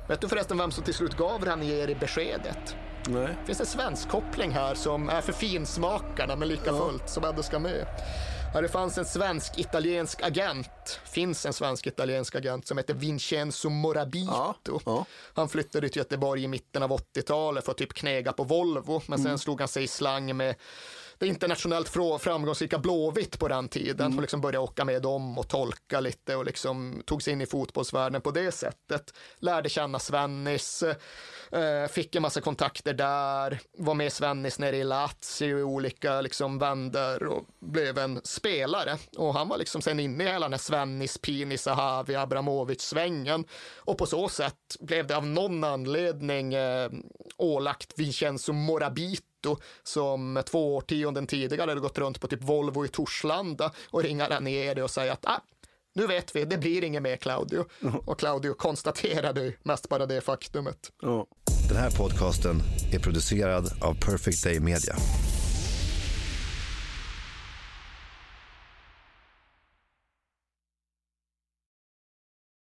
Vet du förresten vem som till slut gav Ranieri beskedet? Nej. Det finns en svensk koppling här som är för finsmakarna, men lika fullt ja. Som ändå ska med. Här det fanns en svensk-italiensk agent. Finns en svensk-italiensk agent som heter Vincenzo Morabito. Ja. Ja. Han flyttade till Göteborg i mitten av åttiotalet för att typ knäga på Volvo. Men sen mm. slog han sig i slang med det internationellt framgångsrika Blåvitt på den tiden. Mm. Och liksom började åka med dem och tolka lite och liksom tog sig in i fotbollsvärlden på det sättet. Lärde känna Svennis, fick en massa kontakter där, var med Svennis nere i Lazio i olika liksom vänder och blev en spelare. Och han var liksom sen inne i hela den här Svennis, Pini, Sahavi, Abramovic-svängen. Och på så sätt blev det av någon anledning eh, ålagt Vincenzo Morabito, som två årtionden tidigare hade gått runt på typ Volvo i Torslanda och ringar Ranieri och säger att ah, nu vet vi, det blir inget mer Claudio. Mm. Och Claudio konstaterade mest bara det faktumet. Mm. Den här podcasten är producerad av Perfect Day Media.